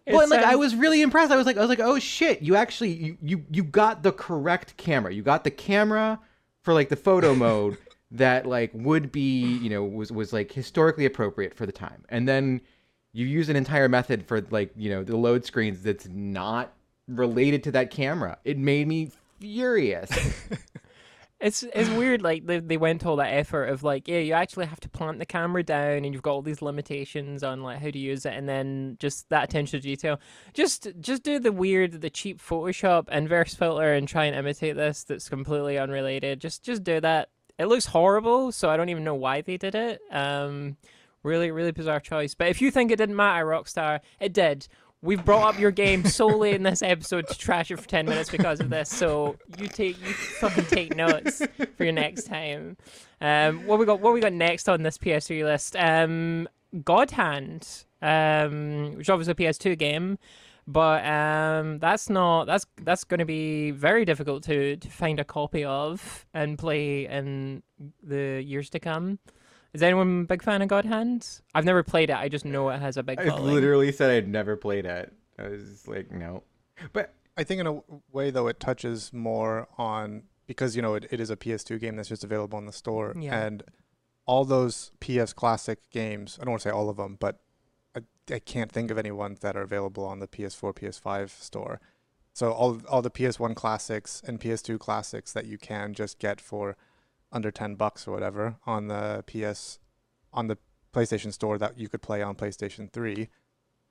Well, and like um, I was really impressed. I was like, I was like, oh shit! You actually, you, you, you got the correct camera. You got the camera for like the photo mode that like would be, you know, was was like historically appropriate for the time. And then you use an entire method for like, you know, the load screens that's not related to that camera. It made me furious. It's it's weird, like, they, they went to all that effort of, like, yeah, you actually have to plant the camera down and you've got all these limitations on, like, how to use it, and then just that attention to detail. Just just do the weird, the cheap Photoshop inverse filter and try and imitate this that's completely unrelated. Just just do that. It looks horrible, so I don't even know why they did it. Um, really, really bizarre choice. But if you think it didn't matter, Rockstar, it did. We've brought up your game solely in this episode to trash it for ten minutes because of this. So you take, you fucking take notes for your next time. Um, what we got? What we got next on this P S three list? Um, Godhand, um, which is obviously a P S two game, but um, that's not that's that's going to be very difficult to to find a copy of and play in the years to come. Is anyone a big fan of Godhand? I've never played it. I just know it has a big following. I literally said I'd never played it. I was just like, no. But I think in a way, though, it touches more on... Because, you know, it, it is a P S two game that's just available in the store. Yeah. And all those P S classic games... I don't want to say all of them, but I, I can't think of any ones that are available on the P S four, P S five store. So all, all the P S one classics and P S two classics that you can just get for... under ten bucks or whatever on the P S on the PlayStation store that you could play on PlayStation three,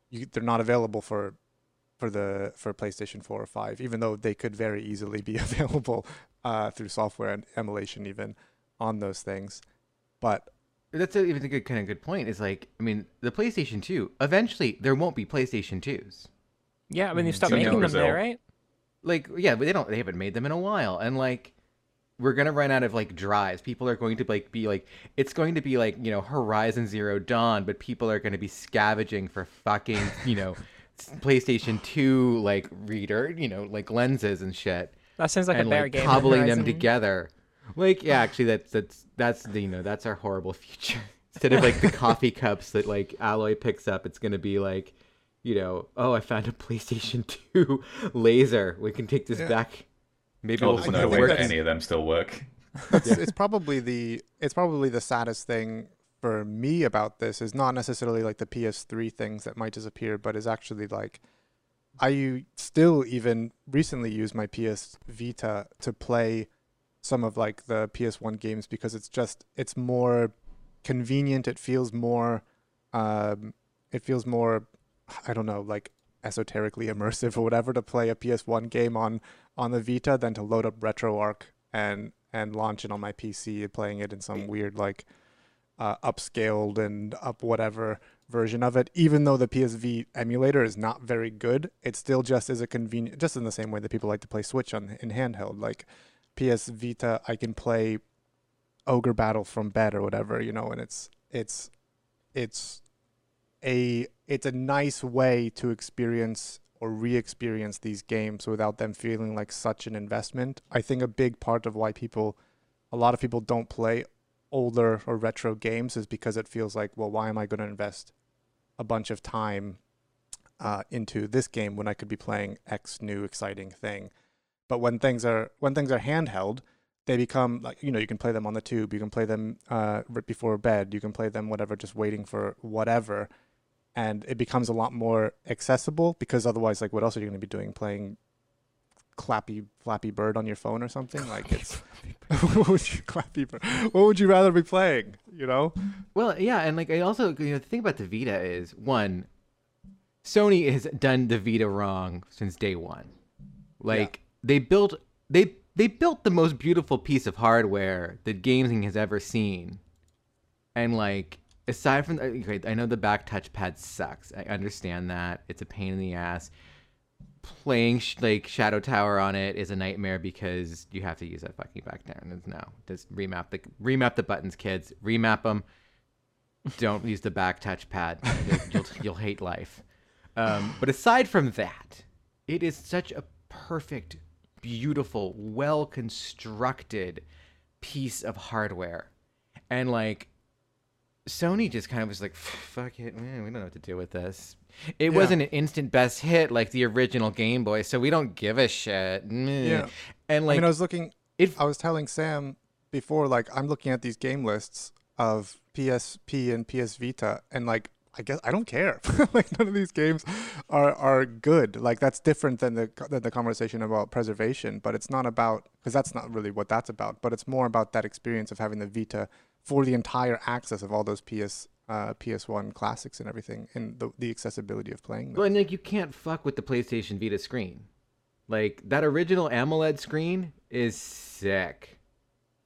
you, they're not available for for the for PlayStation four or five, even though they could very easily be available uh through software and emulation even on those things. But that's a, even a good kind of good point is like, I mean, the PlayStation two, eventually there won't be PlayStation twos. Yeah, I mean, they've stopped so making no them result. There, right? Like, yeah, but they don't they haven't made them in a while, and like we're going to run out of, like, drives. People are going to, like, be, like... It's going to be, like, you know, Horizon Zero Dawn, but people are going to be scavenging for fucking, you know, PlayStation two, like, reader, you know, like, lenses and shit. That sounds like and, a better like, game. And, like, cobbling them together. Like, yeah, actually, that's, that's, that's, you know, that's our horrible future. Instead of, like, the coffee cups that, like, Alloy picks up, it's going to be, like, you know, oh, I found a PlayStation two laser. We can take this yeah. back... Maybe we'll also know where any of them still work. It's, it's probably the it's probably the saddest thing for me about this is not necessarily like the P S three things that might disappear, but is actually like I still even recently use my P S Vita to play some of like the P S one games because it's just it's more convenient. It feels more um, it feels more I don't know like esoterically immersive or whatever to play a P S one game on. on the Vita than to load up RetroArch and and launch it on my P C, playing it in some weird like uh, upscaled and up whatever version of it, even though the P S V emulator is not very good. It still just is a convenient, just in the same way that people like to play Switch on in handheld. Like P S Vita, I can play Ogre Battle from bed or whatever, you know, and it's it's it's a it's a nice way to experience or re-experience these games without them feeling like such an investment. I think a big part of why people, a lot of people don't play older or retro games is because it feels like, well, why am I going to invest a bunch of time uh, into this game when I could be playing X new exciting thing? But when things are when things are handheld, they become like, you know, you can play them on the tube, you can play them uh, right before bed, you can play them whatever, just waiting for whatever, and it becomes a lot more accessible because otherwise, like, what else are you going to be doing? Playing clappy Flappy Bird on your phone or something? Like, it's what would you clappy bird? What would you rather be playing? You know? Well, yeah, and like I also, you know, the thing about the Vita is, one, Sony has done the Vita wrong since day one. Like, yeah. they built they they built the most beautiful piece of hardware that gaming has ever seen, and like aside from okay, I know the back touchpad sucks. I understand that it's a pain in the ass. Playing sh- like Shadow Tower on it is a nightmare because you have to use that fucking back down. No, just remap the remap the buttons, kids. Remap them. Don't use the back touchpad. You'll, you'll, you'll hate life. Um, but aside from that, it is such a perfect, beautiful, well constructed piece of hardware, and like Sony just kind of was like, fuck it, man, we don't know what to do with this. It yeah. wasn't an instant best hit like the original Game Boy, so we don't give a shit. Mm. Yeah. And like, I mean, I was looking, it, I was telling Sam before, like, I'm looking at these game lists of P S P and P S Vita, and like, I guess I don't care. Like, none of these games are, are good. Like, that's different than the than the conversation about preservation, but it's not about, because that's not really what that's about, but it's more about that experience of having the Vita for the entire access of all those P S uh, P S one classics and everything, and the, the accessibility of playing them. Well, and like, you can't fuck with the PlayStation Vita screen. Like, that original AMOLED screen is sick.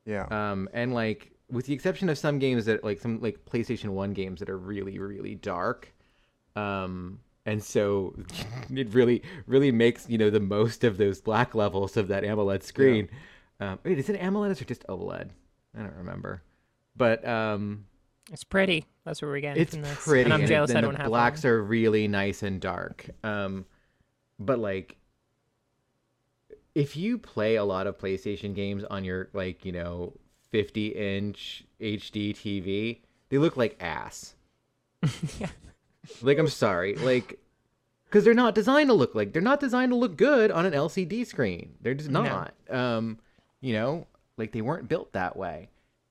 Yeah. Um, and like, with the exception of some games that, like, some like PlayStation one games that are really, really dark. Um, and so it really, really makes, you know, the most of those black levels of that AMOLED screen. Yeah. Um, wait, is it AMOLED or just OLED? I don't remember. But um, it's pretty. That's what we're getting. It's from this. pretty. And I'm jealous. And I don't have. The blacks one. Are really nice and dark. Um, but like, if you play a lot of PlayStation games on your, like, you know, fifty inch H D T V, they look like ass. Yeah. Like, I'm sorry, like, because they're not designed to look like. They're not designed to look good on an L C D screen. They're just not. No. Um, you know, like, they weren't built that way.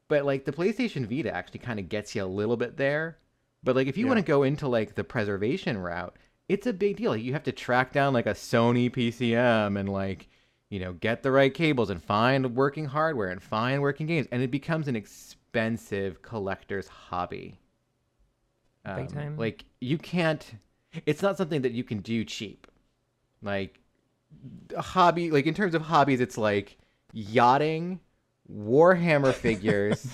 But, like, the PlayStation Vita actually kind of gets you a little bit there. But, like, if you yeah. want to go into, like, the preservation route, it's a big deal. You have to track down, like, a Sony P C M and, like, you know, get the right cables and find working hardware and find working games. And it becomes an expensive collector's hobby. Um, big time. Like, you can't... It's not something that you can do cheap. Like, a hobby... Like, in terms of hobbies, it's, like, yachting... Warhammer figures,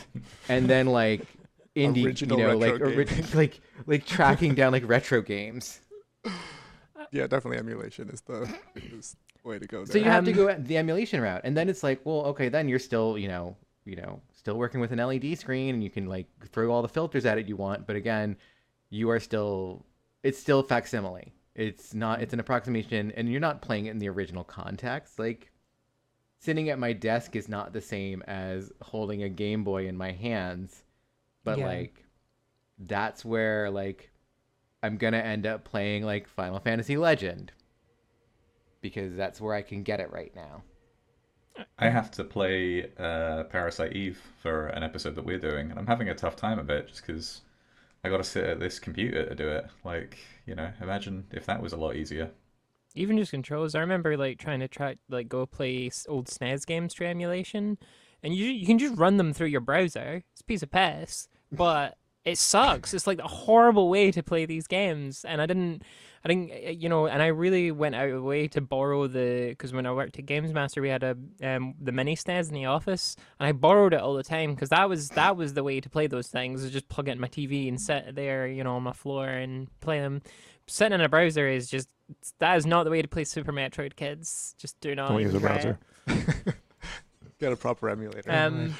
and then like indie, original, you know, like ori- like like tracking down like retro games. Yeah, definitely emulation is the is way to go there. So you um, have to go the emulation route, and then it's like, well, okay, then you're still, you know, you know, still working with an L E D screen, and you can like throw all the filters at it you want, but again, you are still, it's still facsimile. It's not, it's an approximation, and you're not playing it in the original context, like. Sitting at my desk is not the same as holding a Game Boy in my hands, but yeah. like, that's where like I'm gonna end up playing like Final Fantasy Legend because that's where I can get it right now. I have to play uh, Parasite Eve for an episode that we're doing, and I'm having a tough time of it just because I got to sit at this computer to do it. Like, you know, imagine if that was a lot easier. Even just controls. I remember like trying to try like go play old S N E S games through emulation, and you you can just run them through your browser. It's a piece of piss, but it sucks. It's like a horrible way to play these games. And I didn't, I didn't, you know, and I really went out of the way to borrow the, because when I worked at Games Master, we had a, um, the mini S N E S in the office, and I borrowed it all the time, because that was, that was the way to play those things, is just plug it in my T V and sit there, you know, on my floor and play them. Sitting in a browser is just, that is not the way to play Super Metroid, kids. Just do not. Don't use a browser. Get a proper emulator. Um,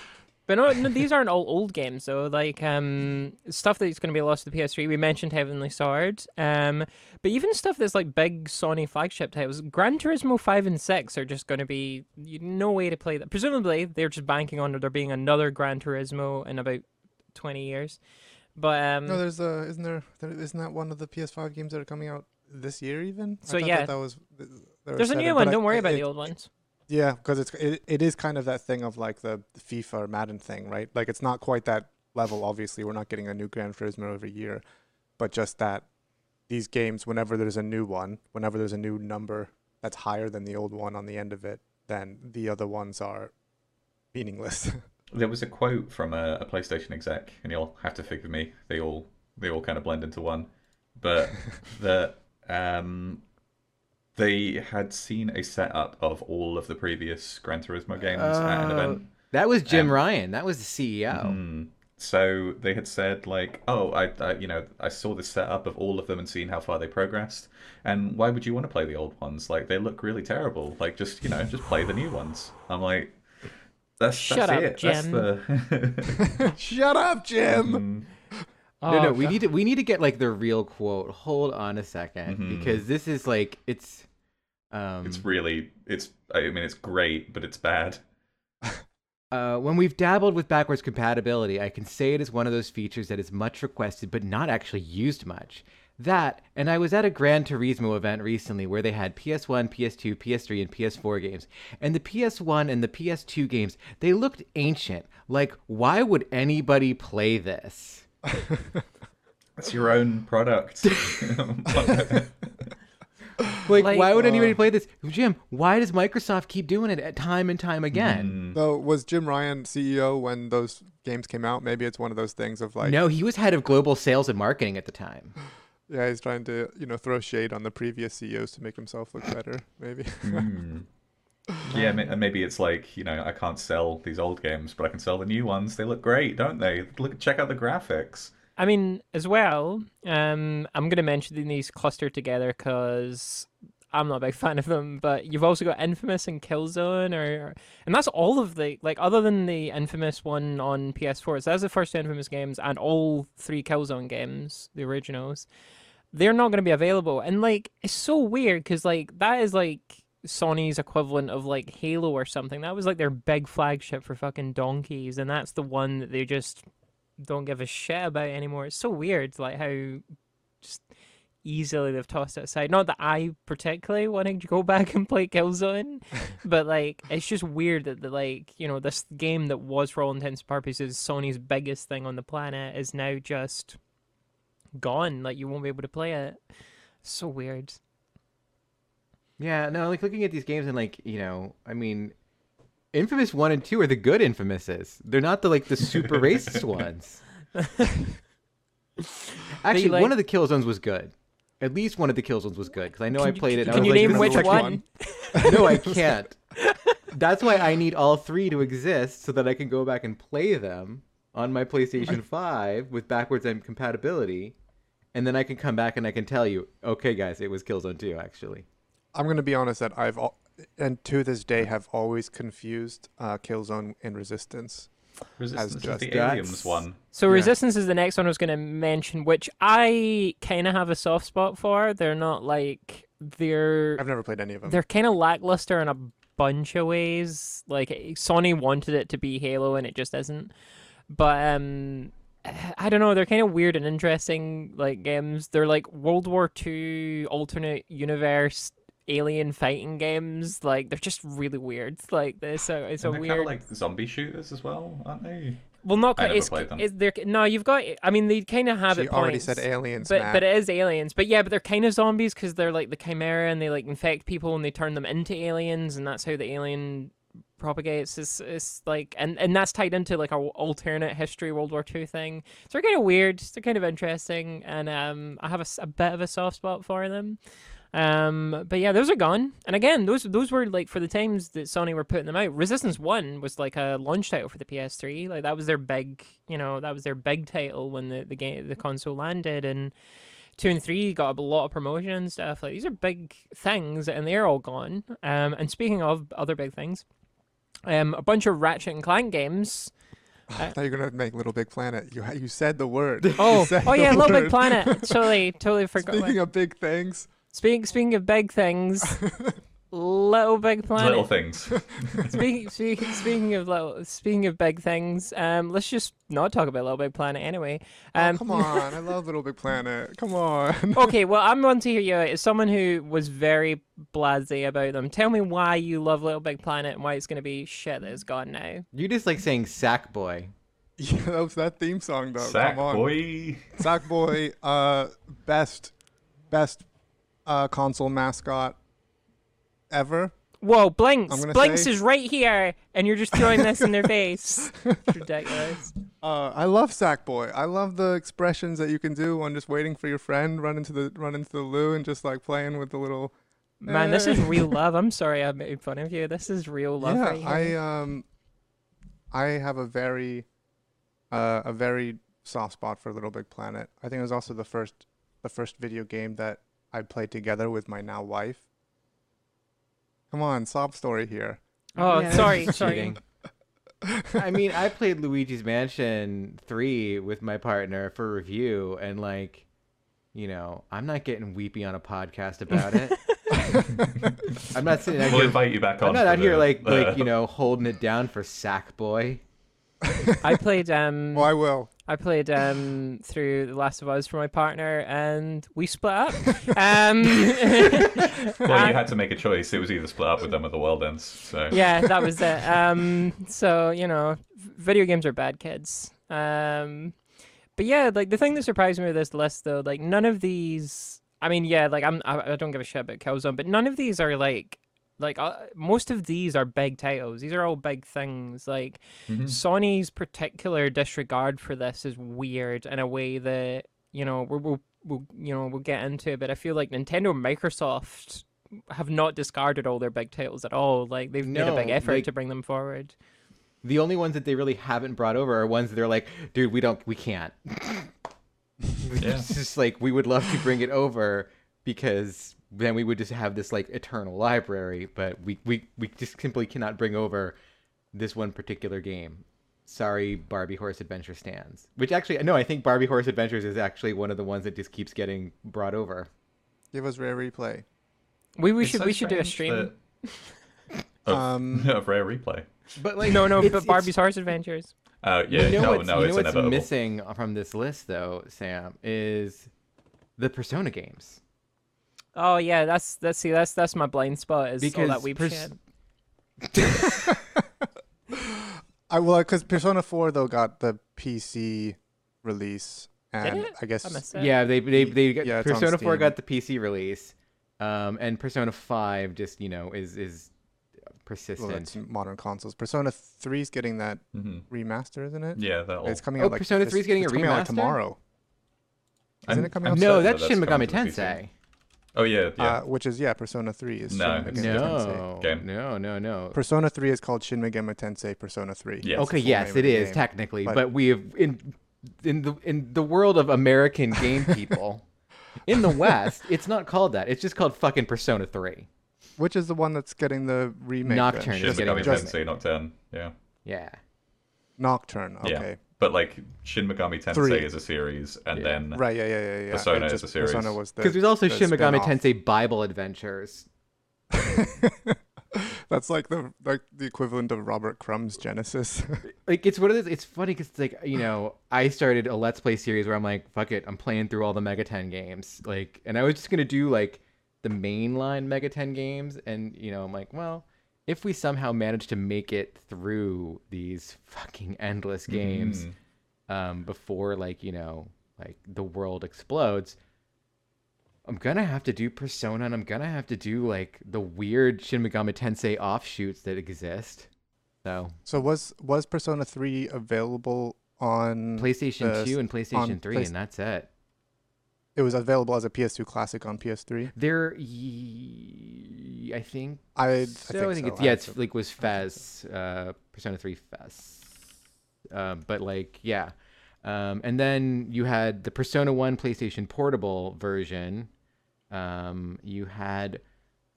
But no, no, these aren't all old games though. Like um, stuff that's going to be lost to the P S three. We mentioned Heavenly Sword. Um, but even stuff that's like big Sony flagship titles, Gran Turismo five and six are just going to be no way to play that. Presumably, they're just banking on there being another Gran Turismo in about twenty years. But um, no, there's a isn't there, there isn't that one of the P S five games that are coming out this year even? So I yeah, that, that was there's a new one. Don't I, worry about it, the old ones. Yeah, because it's it, it is kind of that thing of like the FIFA or Madden thing, right? Like it's not quite that level. Obviously, we're not getting a new Gran Turismo every year, but just that these games, whenever there's a new one, whenever there's a new number that's higher than the old one on the end of it, then the other ones are meaningless. There was a quote from a, a PlayStation exec, and you'll have to forgive me. They all they all kind of blend into one, but that. Um, They had seen a setup of all of the previous Gran Turismo games uh, at an event. That was Jim um, Ryan. That was the C E O. Mm, so they had said, like, oh, I, I, you know, I saw the setup of all of them and seen how far they progressed. And why would you want to play the old ones? Like, they look really terrible. Like, just, you know, just play the new ones. I'm like, that's, Shut that's up, it. Jim. That's the... Shut up, Jim. Mm. Oh, no, no, we God. need to we need to get like the real quote. Hold on a second, mm-hmm. because this is like it's. Um, it's really it's. I mean, it's great, but it's bad. uh, when we've dabbled with backwards compatibility, I can say it is one of those features that is much requested but not actually used much. That, and I was at a Gran Turismo event recently where they had P S one, P S two, P S three, and P S four games. And the P S one and the P S two games, they looked ancient. Like, why would anybody play this? It's your own product. like, like why would anybody uh, play this? Jim, why does Microsoft keep doing it at time and time again? So was Jim Ryan C E O when those games came out? Maybe it's one of those things of like, no, he was head of global sales and marketing at the time. Yeah, he's trying to, you know, throw shade on the previous C E Os to make himself look better, maybe. mm. Yeah, and maybe it's like, you know, I can't sell these old games, but I can sell the new ones. They look great, don't they? Look, check out the graphics. I mean, as well, um, I'm going to mention these clustered together because I'm not a big fan of them, but you've also got Infamous and Killzone, or, or and that's all of the, like, other than the Infamous one on P S four, so that's the first two Infamous games and all three Killzone games, the originals. They're not going to be available. And, like, it's so weird because, like, that is, like, Sony's equivalent of like Halo or something. That was like their big flagship for fucking donkeys, and that's the one that they just don't give a shit about anymore. It's so weird, like how just easily they've tossed it aside. Not that I particularly wanted to go back and play Killzone, but like it's just weird that the, like, you know, this game that was for all intents and purposes Sony's biggest thing on the planet is now just gone. Like you won't be able to play it. It's so weird. Yeah, no, like, looking at these games and, like, you know, I mean, Infamous one and two are the good Infamouses. They're not the, like, the super racist ones. Actually, like... one of the Killzones was good. At least one of the Killzones was good, because I know can I played you, it. Can I was you like, name which one? one? No, I can't. That's why I need all three to exist, so that I can go back and play them on my PlayStation five with backwards compatibility, and then I can come back and I can tell you, okay, guys, it was Killzone two, actually. I'm going to be honest that I've, al- and to this day, have always confused uh, Killzone and Resistance. Resistance as just is the aliens one. So yeah. Resistance is the next one I was going to mention, which I kind of have a soft spot for. They're not like, they're... I've never played any of them. They're kind of lackluster in a bunch of ways. Like, Sony wanted it to be Halo, and it just isn't. But, um... I don't know, they're kind of weird and interesting, like, games. They're, like, World War Two alternate universe alien fighting games. Like, they're just really weird. Like, they're so, it's a weird... kind of, like, zombie shooters as well, aren't they? Well, not quite. I never played them. It's, they're, no, you've got... I mean, they kind of have it. You already said aliens, but, but it is aliens. But, yeah, but they're kind of zombies because they're, like, the Chimera, and they, like, infect people and they turn them into aliens, and that's how the alien... propagates is is like, and and that's tied into like our alternate history World War Two thing. So they're kind of weird, they're kind of interesting, and um, I have a, a bit of a soft spot for them. Um, but yeah, those are gone. And again, those those were like, for the times that Sony were putting them out, Resistance one was like a launch title for the P S three. Like that was their big, you know, that was their big title when the the game the console landed. And two and three got a lot of promotion and stuff. Like these are big things, and they're all gone. Um, and speaking of other big things, um, a bunch of Ratchet and Clank games. I thought you were going to make Little Big Planet. You you said the word. Oh, oh yeah, Little word. Big Planet. Totally, totally forgot. Speaking what. of big things. Speaking speaking of big things, Little Big Planet. Little things. speaking, speaking speaking of little, speaking of big things, um, let's just not talk about Little Big Planet anyway. Um, oh, come on, I love Little Big Planet. Come on. Okay, well, I'm going to hear you out. As someone who was very blasé about them, tell me why you love Little Big Planet and why it's going to be shit that is gone now. You just like saying Sackboy. Yeah, that was that theme song though. Sackboy. Sackboy. Uh, best, best. Uh, console mascot ever. Whoa, Blinks! Blinks say. is right here, and you're just throwing this in their face. It's ridiculous. Uh, I love Sackboy. I love the expressions that you can do on just waiting for your friend, run into the run into the loo, and just like playing with the little. Man, eh. This is real love. I'm sorry I made fun of you. This is real love. Yeah, right here. I um, I have a very, uh, a very soft spot for Little Big Planet. I think it was also the first, the first video game that I played together with my now wife. Come on, sob story here. Oh, yeah, sorry, sorry. I mean, I played Luigi's Mansion three with my partner for review, and like, you know, I'm not getting weepy on a podcast about it. I'm not sitting. Out we'll here, invite you back on. I'm not out the, here like, uh, like you know, holding it down for Sackboy. I played. Um... Well, I will. I played um, through The Last of Us for my partner, and we split up. Um, well, you had to make a choice. It was either split up with them or The World Ends. So. Yeah, that was it. Um, so, you know, video games are bad, kids. Um, but yeah, like the thing that surprised me with this list, though, like none of these. I mean, yeah, like I'm, I, I don't give a shit about Killzone, but none of these are like. Like uh, most of these are big titles. These are all big things. Like mm-hmm. Sony's particular disregard for this is weird in a way that, you know, we'll, we'll, we'll you know we'll get into. But I feel like Nintendo and Microsoft have not discarded all their big titles at all. Like they've no, made a big effort like, to bring them forward. The only ones that they really haven't brought over are ones that they're like, dude, we don't, we can't. yeah. It's just like we would love to bring it over because. Then we would just have this like eternal library, but we, we, we just simply cannot bring over this one particular game. Sorry, Barbie Horse Adventure stands. Which actually, no, I think Barbie Horse Adventures is actually one of the ones that just keeps getting brought over. Give us Rare Replay. We we it's should so we should do a stream. That... um, no, Rare Replay. But like no no, it's, but it's... Barbie's Horse Adventures. Oh uh, yeah, you know no no, it's, no, you know it's what's inevitable. Missing from this list though, Sam, is the Persona games. Oh yeah, that's that's see that's that's my blind spot is because all that weep pers- shit. I well because Persona four though got the P C release and Did it? I guess I missed it. yeah they they they got, yeah, Persona four got the P C release, um and Persona five just you know is is persistent. Well, it's modern consoles. Persona three is getting that mm-hmm. remaster, isn't it? Yeah, that it's coming oh, out like Persona three is getting a remaster out, like, tomorrow. Isn't I'm, it coming I'm out? No, that's, that's Shin Megami Tensei. Oh, yeah, yeah. Uh, which is, yeah, Persona three is no, Shin Megami no, Tensei. No, no, no. Persona three is called Shin Megami Tensei Persona three. Yes. Okay, yes, it is, game, technically. But, but we have, in in the in the world of American game people, in the West, it's not called that. It's just called fucking Persona three. Which is the one that's getting the remake. Nocturne. Shin Megami Tensei Nocturne, yeah. Yeah. Nocturne, okay. Yeah. But like Shin Megami Tensei Three. is a series, and yeah. then right, yeah, yeah, yeah, yeah. Persona just, is a series. Because the, there's also the Shin Megami spin-off. Tensei Bible Adventures. That's like the like the equivalent of Robert Crumb's Genesis. Like it's one of those. It's funny because it's like you know I started a Let's Play series where I'm like fuck it, I'm playing through all the Mega Ten games. Like, and I was just gonna do like the mainline Mega Ten games, and you know I'm like well. If we somehow manage to make it through these fucking endless games mm. um, before, like, you know, like the world explodes, I'm going to have to do Persona and I'm going to have to do, like, the weird Shin Megami Tensei offshoots that exist. So, so was was Persona three available on PlayStation the, two and PlayStation three, Play- and that's it. It was available as a P S two classic on P S three. There, y- I think. I, so, I think, I think so. It's, yeah, I it's so. like was F E S, uh, Persona three F E S. Um, but like, yeah, um, and then you had the Persona one PlayStation Portable version. Um, you had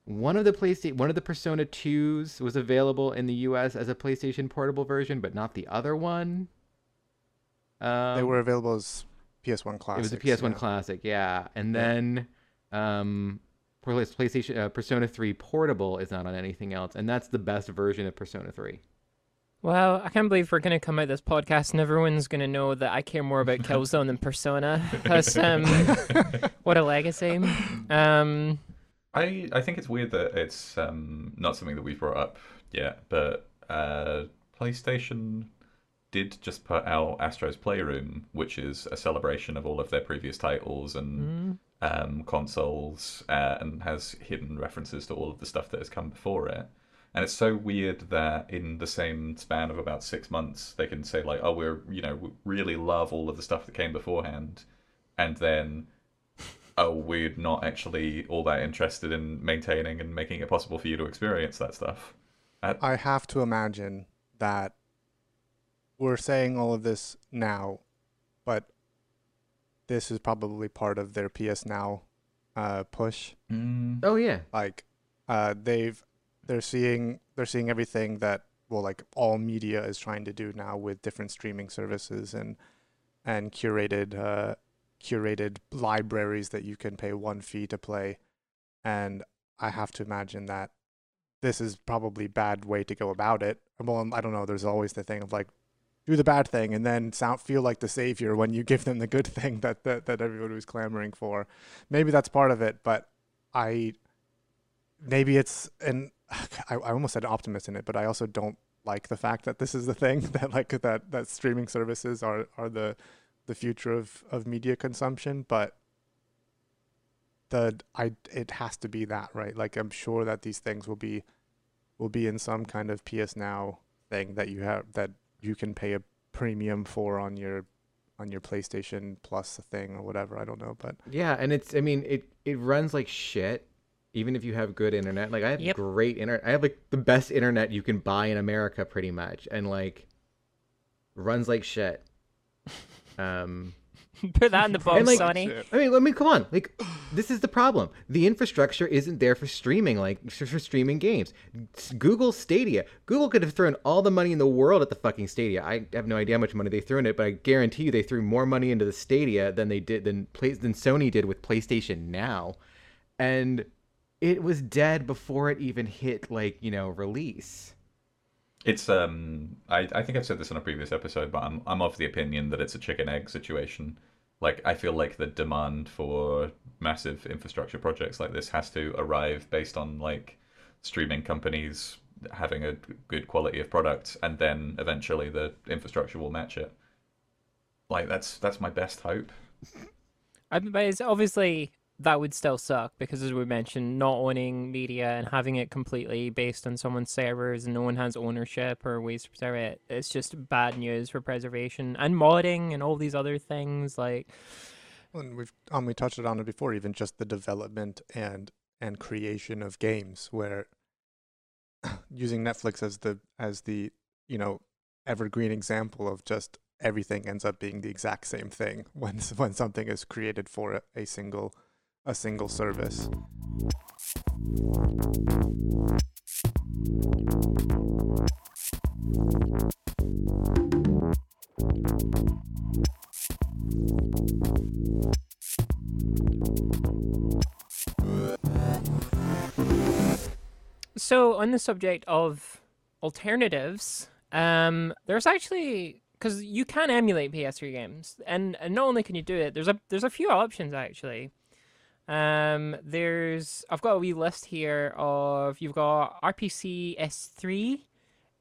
one of the PlayStation, one of the Persona twos was available in the U S as a PlayStation Portable version, but not the other one. Um, they were available as P S one Classic. It was a P S one yeah. Classic, yeah. And then um, PlayStation uh, Persona three Portable is not on anything else, and that's the best version of Persona three. Wow, I can't believe we're going to come out this podcast and everyone's going to know that I care more about Killzone than Persona. That's, um, what a legacy. Um, I, I think it's weird that it's um, not something that we've brought up yet, but uh, PlayStation did just put out Astro's Playroom, which is a celebration of all of their previous titles and mm. um, consoles, uh, and has hidden references to all of the stuff that has come before it. And it's so weird that in the same span of about six months, they can say like, oh, we're, you know, we really love all of the stuff that came beforehand. And then, oh, we're not actually all that interested in maintaining and making it possible for you to experience that stuff. I, I have to imagine that we're saying all of this now, but this is probably part of their P S Now uh, push. Mm. Oh yeah, like uh, they've they're seeing they're seeing everything that well, like all media is trying to do now with different streaming services and and curated uh, curated libraries that you can pay one fee to play. And I have to imagine that this is probably a bad way to go about it. Well, I don't know. There's always the thing of like, do the bad thing and then sound, feel like the savior when you give them the good thing that, that that everybody was clamoring for. Maybe that's part of it, but I maybe it's an I, I almost said optimist in it, but I also don't like the fact that this is the thing that like that that streaming services are are the the future of of media consumption. But the I it has to be that, right? Like I'm sure that these things will be will be in some kind of P S Now thing that you have that. You can pay a premium for on your on your PlayStation Plus thing or whatever. I don't know, but yeah, and it's I mean it it runs like shit. Even if you have good internet, like I have yep. great internet. I have like the best internet you can buy in America, pretty much, and like runs like shit. Um, put that in the box, like, Sonny. I mean, let me come on. Like this is the problem. The infrastructure isn't there for streaming, like for, for streaming games. Google Stadia. Google could have thrown all the money in the world at the fucking Stadia. I have no idea how much money they threw in it, but I guarantee you they threw more money into the Stadia than they did than play, than Sony did with PlayStation Now, and it was dead before it even hit like you know release. It's um, I, I think I've said this on a previous episode, but I'm I'm of the opinion that it's a chicken egg situation. Like I feel like the demand for massive infrastructure projects like this has to arrive based on like streaming companies having a good quality of product, and then eventually the infrastructure will match it. Like that's that's my best hope. I mean, but it's obviously that would still suck because, as we mentioned, not owning media and having it completely based on someone's servers and no one has ownership or ways to preserve it, it's just bad news for preservation and modding and all these other things. Like, well, and we've um, we touched on it before, even just the development and and creation of games, where using Netflix as the as the you know evergreen example of just everything ends up being the exact same thing when when something is created for a, a single. a single service. So on the subject of alternatives, um, there's actually because you can emulate P S three games, and, and not only can you do it, there's a there's a few options actually. Um, there's, I've got a wee list here of, you've got R P C S three,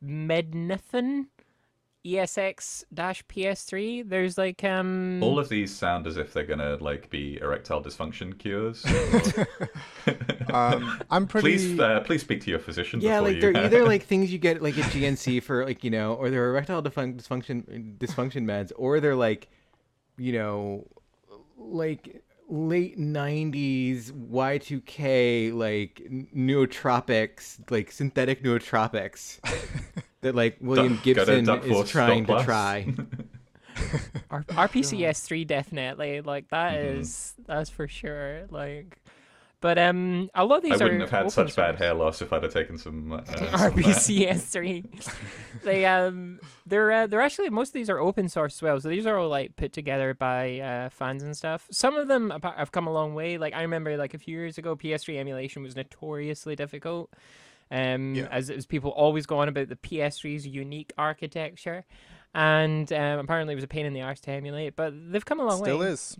Midniffin, E S X P S three, there's like um all of these sound as if they're gonna like be erectile dysfunction cures. Or... um, I'm pretty. Please, uh, please speak to your physician. Yeah, before like you... they're either like things you get like at G N C for like you know, or they're erectile dysfunction dysfunction meds, or they're like, you know, like late nineties Y two K like nootropics, like synthetic nootropics. That like William duck, Gibson is trying to class. try. R P C S three definitely, like that mm-hmm. is that's for sure. Like, but um, a lot of these I are. I wouldn't have had such source. bad hair loss if I'd have taken some uh, R P C S three. They um, they're uh, they're actually most of these are open source as well. So these are all like put together by uh, fans and stuff. Some of them have come a long way. Like I remember like a few years ago, P S three emulation was notoriously difficult. Um, yeah. as, as people always go on about the P S three's unique architecture, and um, apparently it was a pain in the arse to emulate, but they've come a long Still way. Still is.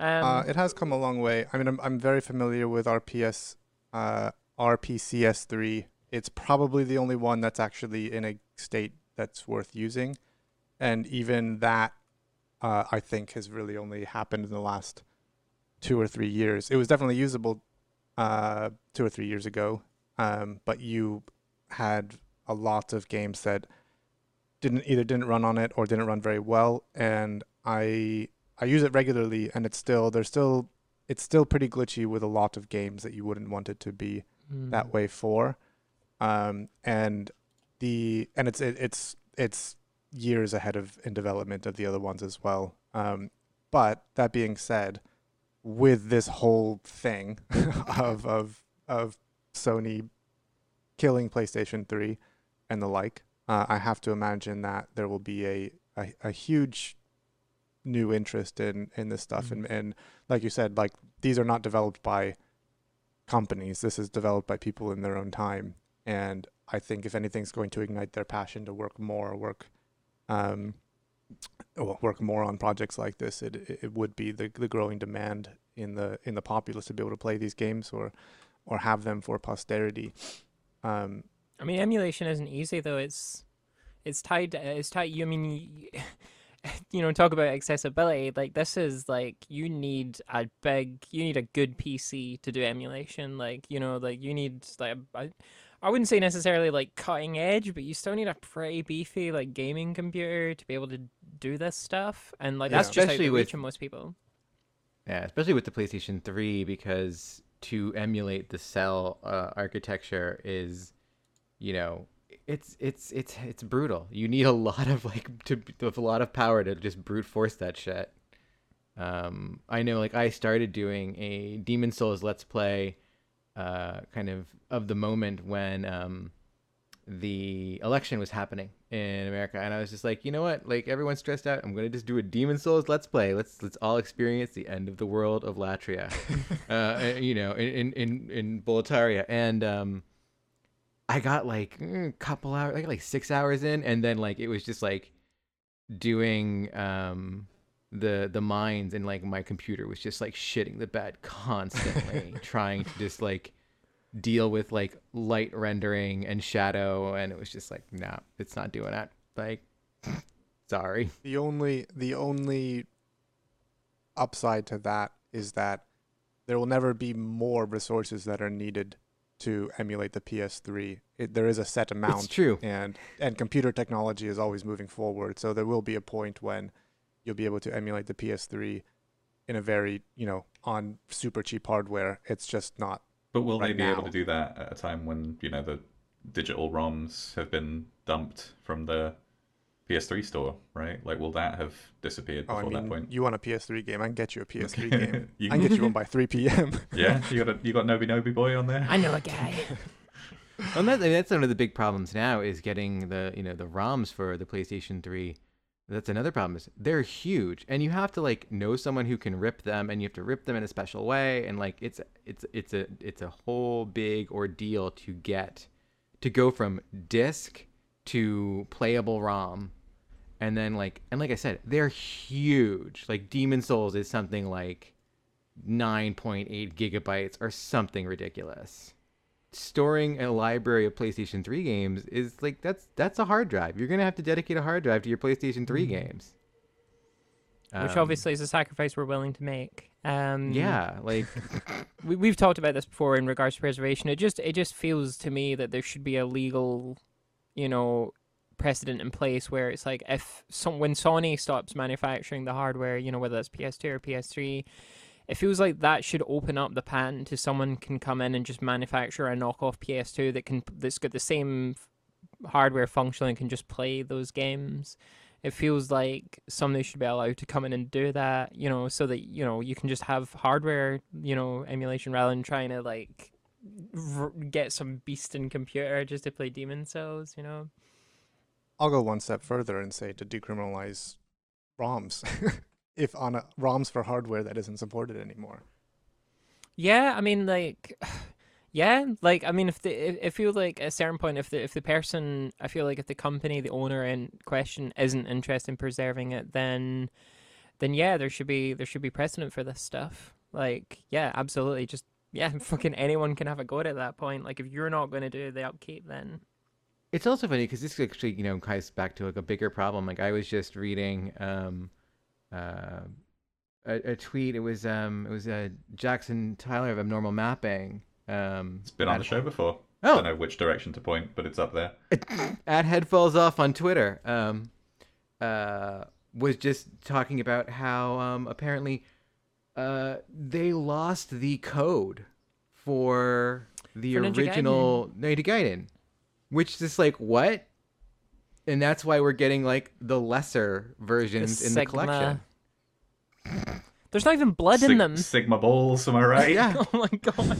Um, uh, it has come a long way. I mean, I'm I'm very familiar with R P S, uh, R P C S three. It's probably the only one that's actually in a state that's worth using, and even that, uh, I think, has really only happened in the last two or three years. It was definitely usable, uh, two or three years ago. Um, but you had a lot of games that didn't either didn't run on it or didn't run very well, and I I use it regularly, and it's still there's still it's still pretty glitchy with a lot of games that you wouldn't want it to be mm. that way for, um, and the and it's it, it's it's years ahead of in development of the other ones as well. Um, but that being said, with this whole thing of of of Sony killing PlayStation three and the like, uh, I have to imagine that there will be a, a, a huge new interest in, in this stuff. Mm-hmm. And, and like you said, like these are not developed by companies. This is developed by people in their own time. And I think if anything's going to ignite their passion to work more, work um, work more on projects like this, it it would be the, the growing demand in the in the populace to be able to play these games or or have them for posterity. Um, I mean, emulation isn't easy though. It's it's tied. It's tied. You I mean, you know, talk about accessibility. Like this is like you need a big, you need a good P C to do emulation. Like you know, like you need like I, I wouldn't say necessarily like cutting edge, but you still need a pretty beefy like gaming computer to be able to do this stuff. And like yeah. that's just especially how with most people. Yeah, especially with the PlayStation three because. To emulate the cell uh, architecture is, you know, it's it's it's it's brutal. You need a lot of like to, to a lot of power to just brute force that shit. Um, I know, like I started doing a Demon Souls Let's Play, uh, kind of of the moment when um, the election was happening in America, and I was just like, you know what, like everyone's stressed out. I'm gonna just do a Demon Souls Let's Play. Let's let's all experience the end of the world of Latria, uh, you know, in in in Boletaria. And um, I got like a couple hours, like like six hours in, and then like it was just like doing um the the mines, and like my computer was just like shitting the bed constantly, trying to just like. deal with like light rendering and shadow, and it was just like no nah, it's not doing that, like sorry. The only the only upside to that is that there will never be more resources that are needed to emulate the P S three. It, there is a set amount. It's true. and and computer technology is always moving forward, so there will be a point when you'll be able to emulate the P S three in a very you know on super cheap hardware. It's just not. But will right they be now. able to do that at a time when, you know, the digital ROMs have been dumped from the P S three store, right? Like, will that have disappeared before oh, I mean, that point? You want a P S three game? I can get you a P S three game. you can... I can get you one by three p.m. Yeah, you got a, you got Nobi Nobi Boy on there. I know a guy. Well, that, that's one of the big problems now is getting the you know the ROMs for the PlayStation three. That's another problem is they're huge, and you have to like know someone who can rip them, and you have to rip them in a special way, and like it's it's it's a it's a whole big ordeal to get to go from disc to playable ROM, and then like and like I said, they're huge. Like Demon Souls is something like nine point eight gigabytes or something ridiculous. storing a library of PlayStation three games is like, that's that's a hard drive. You're gonna have to dedicate a hard drive to your PlayStation three mm-hmm. games, which um, obviously is a sacrifice we're willing to make. Um, yeah, like we we've talked about this before in regards to preservation. It just it just feels to me that there should be a legal, you know, precedent in place where it's like, if some when Sony stops manufacturing the hardware, you know, whether that's P S two or P S three, it feels like that should open up the patent to someone can come in and just manufacture a knockoff P S two that can that's got the same hardware function and can just play those games. It feels like somebody should be allowed to come in and do that, you know, so that, you know, you can just have hardware, you know, emulation rather than trying to like r- get some beast in computer just to play Demon Cells, you know. I'll go one step further and say to decriminalize ROMs. If on a, ROMs for hardware that isn't supported anymore. Yeah, I mean, like, yeah, like, I mean, if the, if, if you like at a certain point, if the, if the person, I feel like if the company, the owner in question isn't interested in preserving it, then, then yeah, there should be, there should be precedent for this stuff. Like, yeah, absolutely. Just, yeah, fucking anyone can have a go at it at that point. Like, if you're not going to do the upkeep, then. It's also funny because this actually, you know, ties back to like a bigger problem. Like I was just reading, um, Uh, a, a tweet. It was um, it was uh, Jackson Tyler of Abnormal Mapping. Um, it's been on the show before. Oh. I don't know which direction to point, but it's up there. At Headfalls Off on Twitter um, uh, was just talking about how um, apparently uh, they lost the code for the for original Ninja Gaiden. Ninja Gaiden, which is like what. And that's why we're getting, like, the lesser versions the in the collection. There's not even blood Sig- in them. Sigma balls, am I right? Yeah. Oh, my God.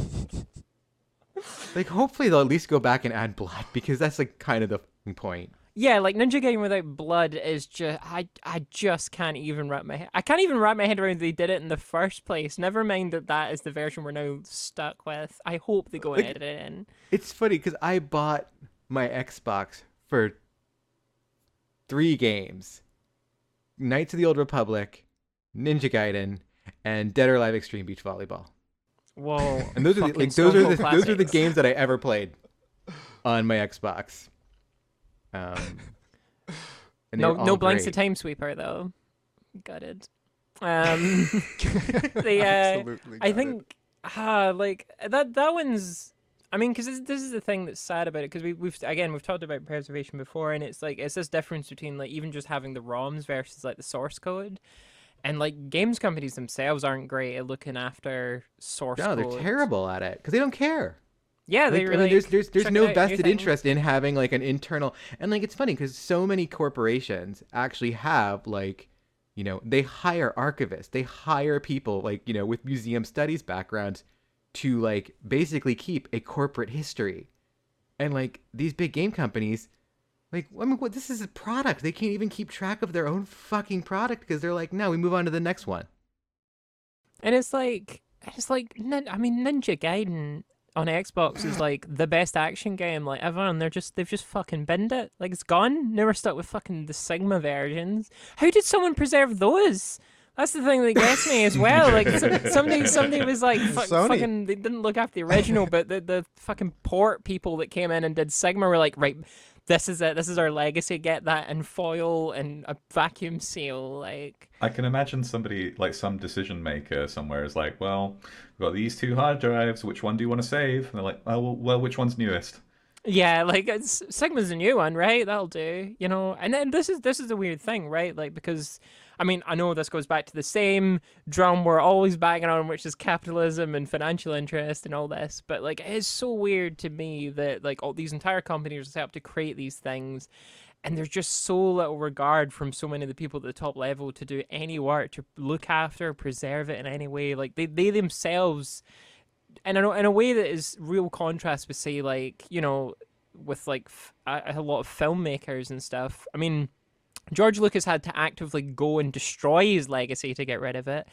Like, hopefully they'll at least go back and add blood, because that's, like, kind of the f***ing point. Yeah, like, Ninja Gaiden without blood is just... I I just can't even wrap my head... I can't even wrap my head around they did it in the first place. Never mind that that is the version we're now stuck with. I hope they go and like, edit it in. It's funny, because I bought my Xbox for... three games: Knights of the Old Republic, Ninja Gaiden, and Dead or Alive Extreme Beach Volleyball. Whoa! And those are the, like those are the classics. Those are the games that I ever played on my Xbox. Um, no, no blanks to Time Sweeper though. Gutted. Um, the, uh, Absolutely. I think uh, like that. That one's. I mean, because this, this is the thing that's sad about it, because we, we've, again, we've talked about preservation before, and it's like, it's this difference between, like, even just having the ROMs versus, like, the source code. And, like, games companies themselves aren't great at looking after source no, code. No, they're terrible at it, because they don't care. Yeah, they like, really... I mean, there's there's, there's no vested interest in having, like, an internal... And, like, it's funny, because so many corporations actually have, like, you know, they hire archivists. They hire people, like, you know, with museum studies backgrounds, to like basically keep a corporate history. And like these big game companies, like, I mean, what, this is a product. They can't even keep track of their own fucking product because they're like, no, we move on to the next one. And it's like, it's like, I mean, Ninja Gaiden on Xbox is like the best action game like ever, and they're just, they've just fucking binned it. Like it's gone. Now we're stuck with fucking the Sigma versions. How did someone preserve those? That's the thing that gets me as well. Like somebody, somebody was like, fuck, "Fucking," they didn't look after the original, but the, the fucking port people that came in and did Sigma were like, "Right, this is it. This is our legacy. Get that in foil and a vacuum seal." Like, I can imagine somebody, like some decision maker somewhere, is like, "Well, we've got these two hard drives. Which one do you want to save?" And they're like, "Oh, well, well which one's newest?" Yeah, like it's, Sigma's a new one, right? That'll do, you know. And then this is this is the weird thing, right? Like because, I mean, I know this goes back to the same drum we're always banging on, which is capitalism and financial interest and all this. But like, it is so weird to me that like all these entire companies are set up to create these things, and there's just so little regard from so many of the people at the top level to do any work to look after, preserve it in any way. Like they they themselves. And in a, in a way that is real contrast with, say, like, you know, with, like, f- a, a lot of filmmakers and stuff. I mean, George Lucas had to actively go and destroy his legacy to get rid of it.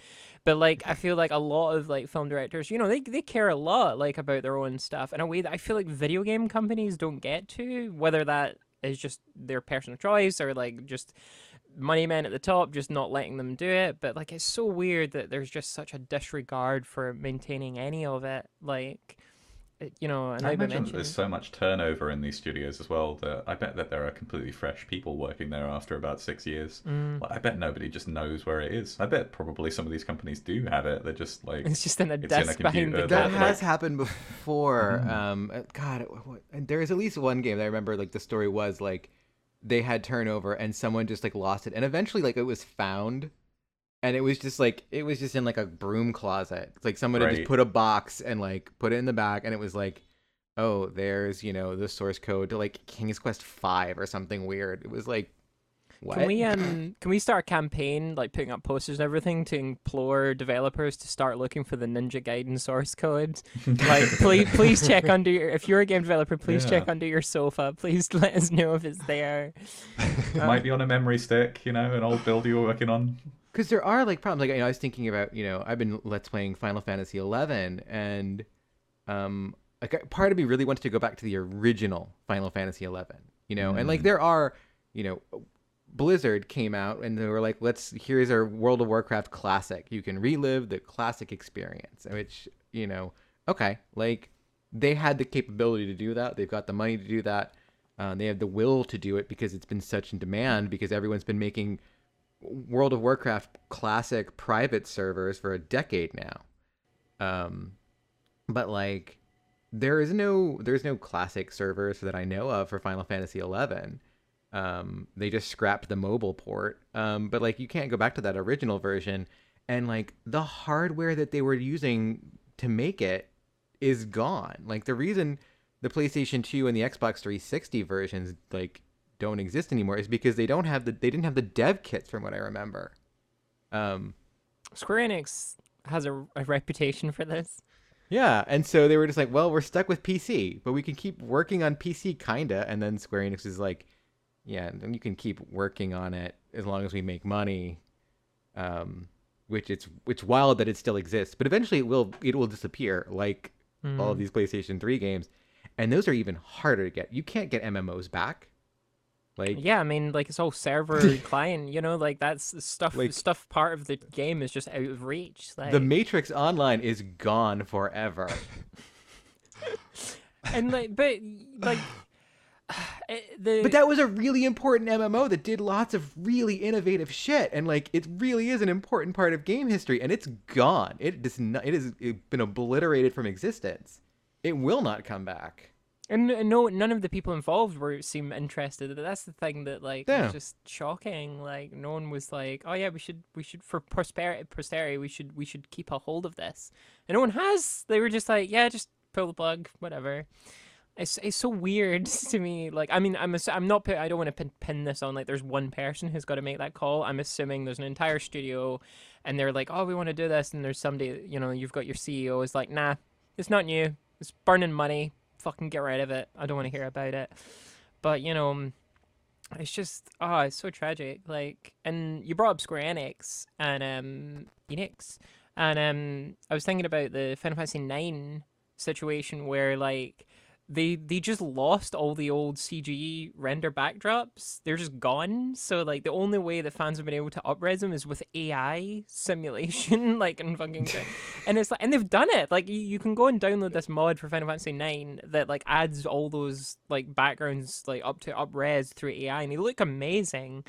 But, like, I feel like a lot of, like, film directors, you know, they they care a lot, like, about their own stuff in a way that I feel like video game companies don't get to, whether that is just their personal choice or, like, just... money men at the top just not letting them do it. But like it's so weird that there's just such a disregard for maintaining any of it. Like you know, and I imagine mentioned... there's so much turnover in these studios as well that I bet that there are completely fresh people working there after about six years. Mm. Like, I bet nobody just knows where it is. I bet probably some of these companies do have it. They're just like it's just in a it's desk in a behind the That has like... happened before. Mm. Um, God, what, and there is at least one game that I remember. Like the story was like they had turnover and someone just like lost it, and eventually like it was found. And it was just like it was just in like a broom closet. It's like someone right. had just put a box and like put it in the back, and it was like, oh, there's you know the source code to like King's Quest five or something weird. It was like, what? Can we um can we start a campaign like putting up posters and everything to implore developers to start looking for the Ninja Gaiden source code? Like, please please check under your if you're a game developer, please yeah. check under your sofa. Please let us know if it's there. It um, might be on a memory stick, you know, an old build you were working on. Because there are like problems. Like you know, I was thinking about you know I've been let's playing Final Fantasy eleven, and um, like part of me really wanted to go back to the original Final Fantasy eleven. You know, mm. and like there are you know, Blizzard came out and they were like, let's here's our World of Warcraft classic. You can relive the classic experience, which you know, okay, like they had the capability to do that. They've got the money to do that. Uh, they have the will to do it because it's been such in demand because everyone's been making World of Warcraft classic private servers for a decade now. Um, but like there is no there's no classic servers that I know of for Final Fantasy eleven. Um, they just scrapped the mobile port. Um, but like you can't go back to that original version, and like the hardware that they were using to make it is gone. Like the reason the PlayStation two and the Xbox three sixty versions like don't exist anymore is because they don't have the they didn't have the dev kits from what I remember. Um, Square Enix has a, a reputation for this. Yeah, and so they were just like, well, we're stuck with P C, but we can keep working on P C kinda, and then Square Enix is like, yeah, and you can keep working on it as long as we make money. Um, which it's it's wild that it still exists, but eventually it will it will disappear like mm. all of these PlayStation three games, and those are even harder to get. You can't get M M Os back. Like, yeah, I mean, like it's all server client, you know, like that's stuff. Like, stuff part of the game is just out of reach. Like, the Matrix Online is gone forever. and like, but like, it, the but that was a really important M M O that did lots of really innovative shit, and like it really is an important part of game history, and it's gone. It does not. It has been obliterated from existence. It will not come back. And no, none of the people involved were seem interested. That's the thing that like yeah. was just shocking. Like no one was like, "Oh yeah, we should, we should for prosperity, posterity, we should, we should keep a hold of this." And no one has. They were just like, "Yeah, just pull the plug, whatever." It's it's so weird to me. Like I mean, I'm ass- I'm not. I don't want to pin, pin this on like there's one person who's got to make that call. I'm assuming there's an entire studio, and they're like, "Oh, we want to do this," and there's somebody. You know, you've got your C E O is like, "Nah, it's not new. It's burning money. Fucking get rid of it. I don't want to hear about it." But you know, it's just ah, oh, it's so tragic. Like, and you brought up Square Enix and um, Enix, and um, I was thinking about the Final Fantasy nine situation where like they they just lost all the old C G I render backdrops. They're just gone. So like the only way that fans have been able to upres them is with A I simulation, like and fucking shit. And it's like, and they've done it. Like you, you can go and download this mod for Final Fantasy nine that like adds all those like backgrounds like up to upres through A I, and they look amazing.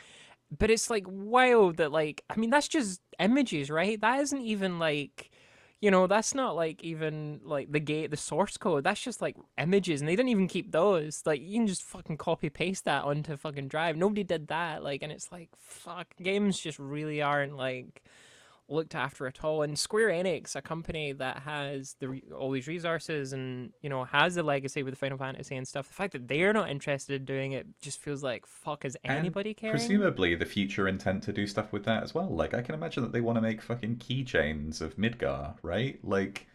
But it's like wild that like I mean that's just images, right? That isn't even like. You know, that's not like even like the gate, the source code. That's just like images, and they didn't even keep those. Like you can just fucking copy paste that onto fucking Drive. Nobody did that. Like, and it's like fuck, games just really aren't like looked after at all. And Square Enix, a company that has the all these resources and you know has a legacy with Final Fantasy and stuff, the fact that they're not interested in doing it just feels like fuck. Is anybody caring? Presumably, the future intent to do stuff with that as well. Like I can imagine that they want to make fucking keychains of Midgar, right? Like,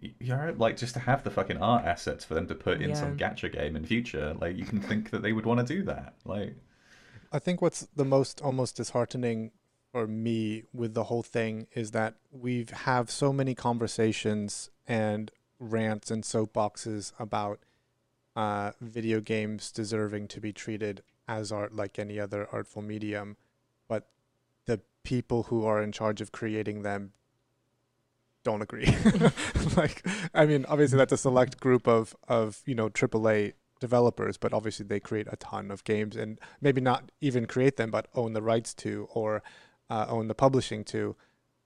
you know, like just to have the fucking art assets for them to put in yeah. some gacha game in future. Like you can think that they would want to do that. Like, I think what's the most almost disheartening. For me with the whole thing is that we've have so many conversations and rants and soapboxes about uh, video games deserving to be treated as art like any other artful medium, but the people who are in charge of creating them don't agree. Like, I mean, obviously that's a select group of, of you know, triple A developers, but obviously they create a ton of games, and maybe not even create them, but own the rights to, or uh, own the publishing to.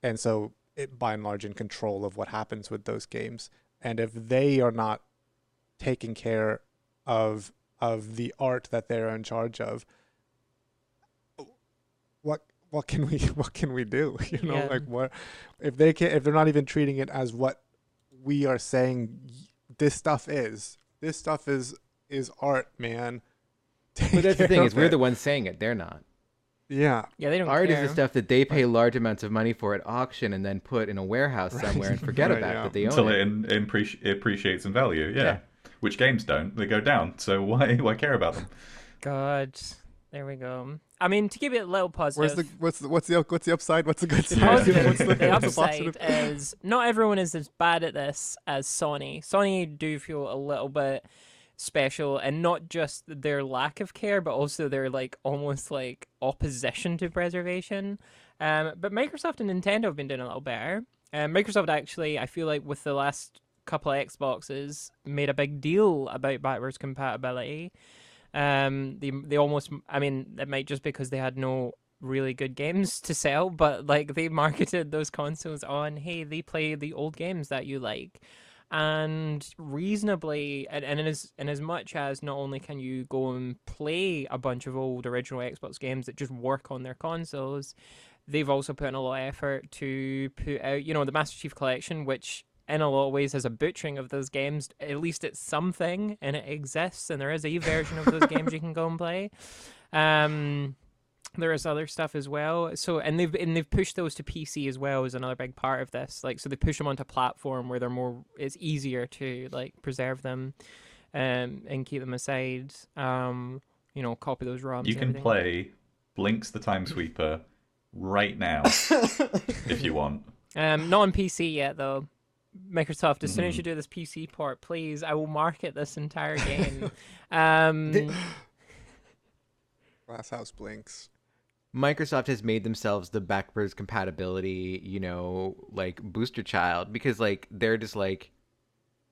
And so it, by and large, in control of what happens with those games. And if they are not taking care of of the art that they're in charge of, what what can we what can we do? You know, yeah. like what if they can if they're not even treating it as what we are saying this stuff is. This stuff is is art, man. Take but that's the thing, is we're it. the ones saying it, they're not. Yeah. Yeah, they don't Art care. is the stuff that they pay large amounts of money for at auction and then put in a warehouse right. somewhere and forget right, about yeah. that they own Until it. Until it, impreci- it appreciates in value, yeah. yeah. Which games don't, they go down, so why why care about them? God, there we go. I mean, to give it a little positive... Where's the, what's, the, what's, the, what's the upside? What's the good side? Yeah. what's the, the upside is not everyone is as bad at this as Sony. Sony do feel a little bit special, and not just their lack of care, but also their like almost like opposition to preservation. Um, but Microsoft and Nintendo have been doing a little better. Um, Microsoft actually, I feel like with the last couple of Xboxes, made a big deal about backwards compatibility. Um, they they almost, I mean, it might just because they had no really good games to sell, but like they marketed those consoles on, hey, they play the old games that you like. And reasonably, and, and, in as, and as much as not only can you go and play a bunch of old original Xbox games that just work on their consoles, they've also put in a lot of effort to put out, you know, the Master Chief Collection, which in a lot of ways has a butchering of those games. At least it's something, and it exists, and there is a version of those games you can go and play. Um... There is other stuff as well. So, and they've and they've pushed those to P C as well, is another big part of this. Like, so they push them onto a platform where they're more, it's easier to like preserve them, um, and keep them aside. Um, you know, copy those ROMs. You can everything. play Blinks the Time Sweeper right now if you want. Um, not on P C yet though. Microsoft, as mm. soon as you do this P C port, please, I will market this entire game. um, the... Glass House Blinks. Microsoft has made themselves the backwards compatibility, you know, like booster child, because like they're just like,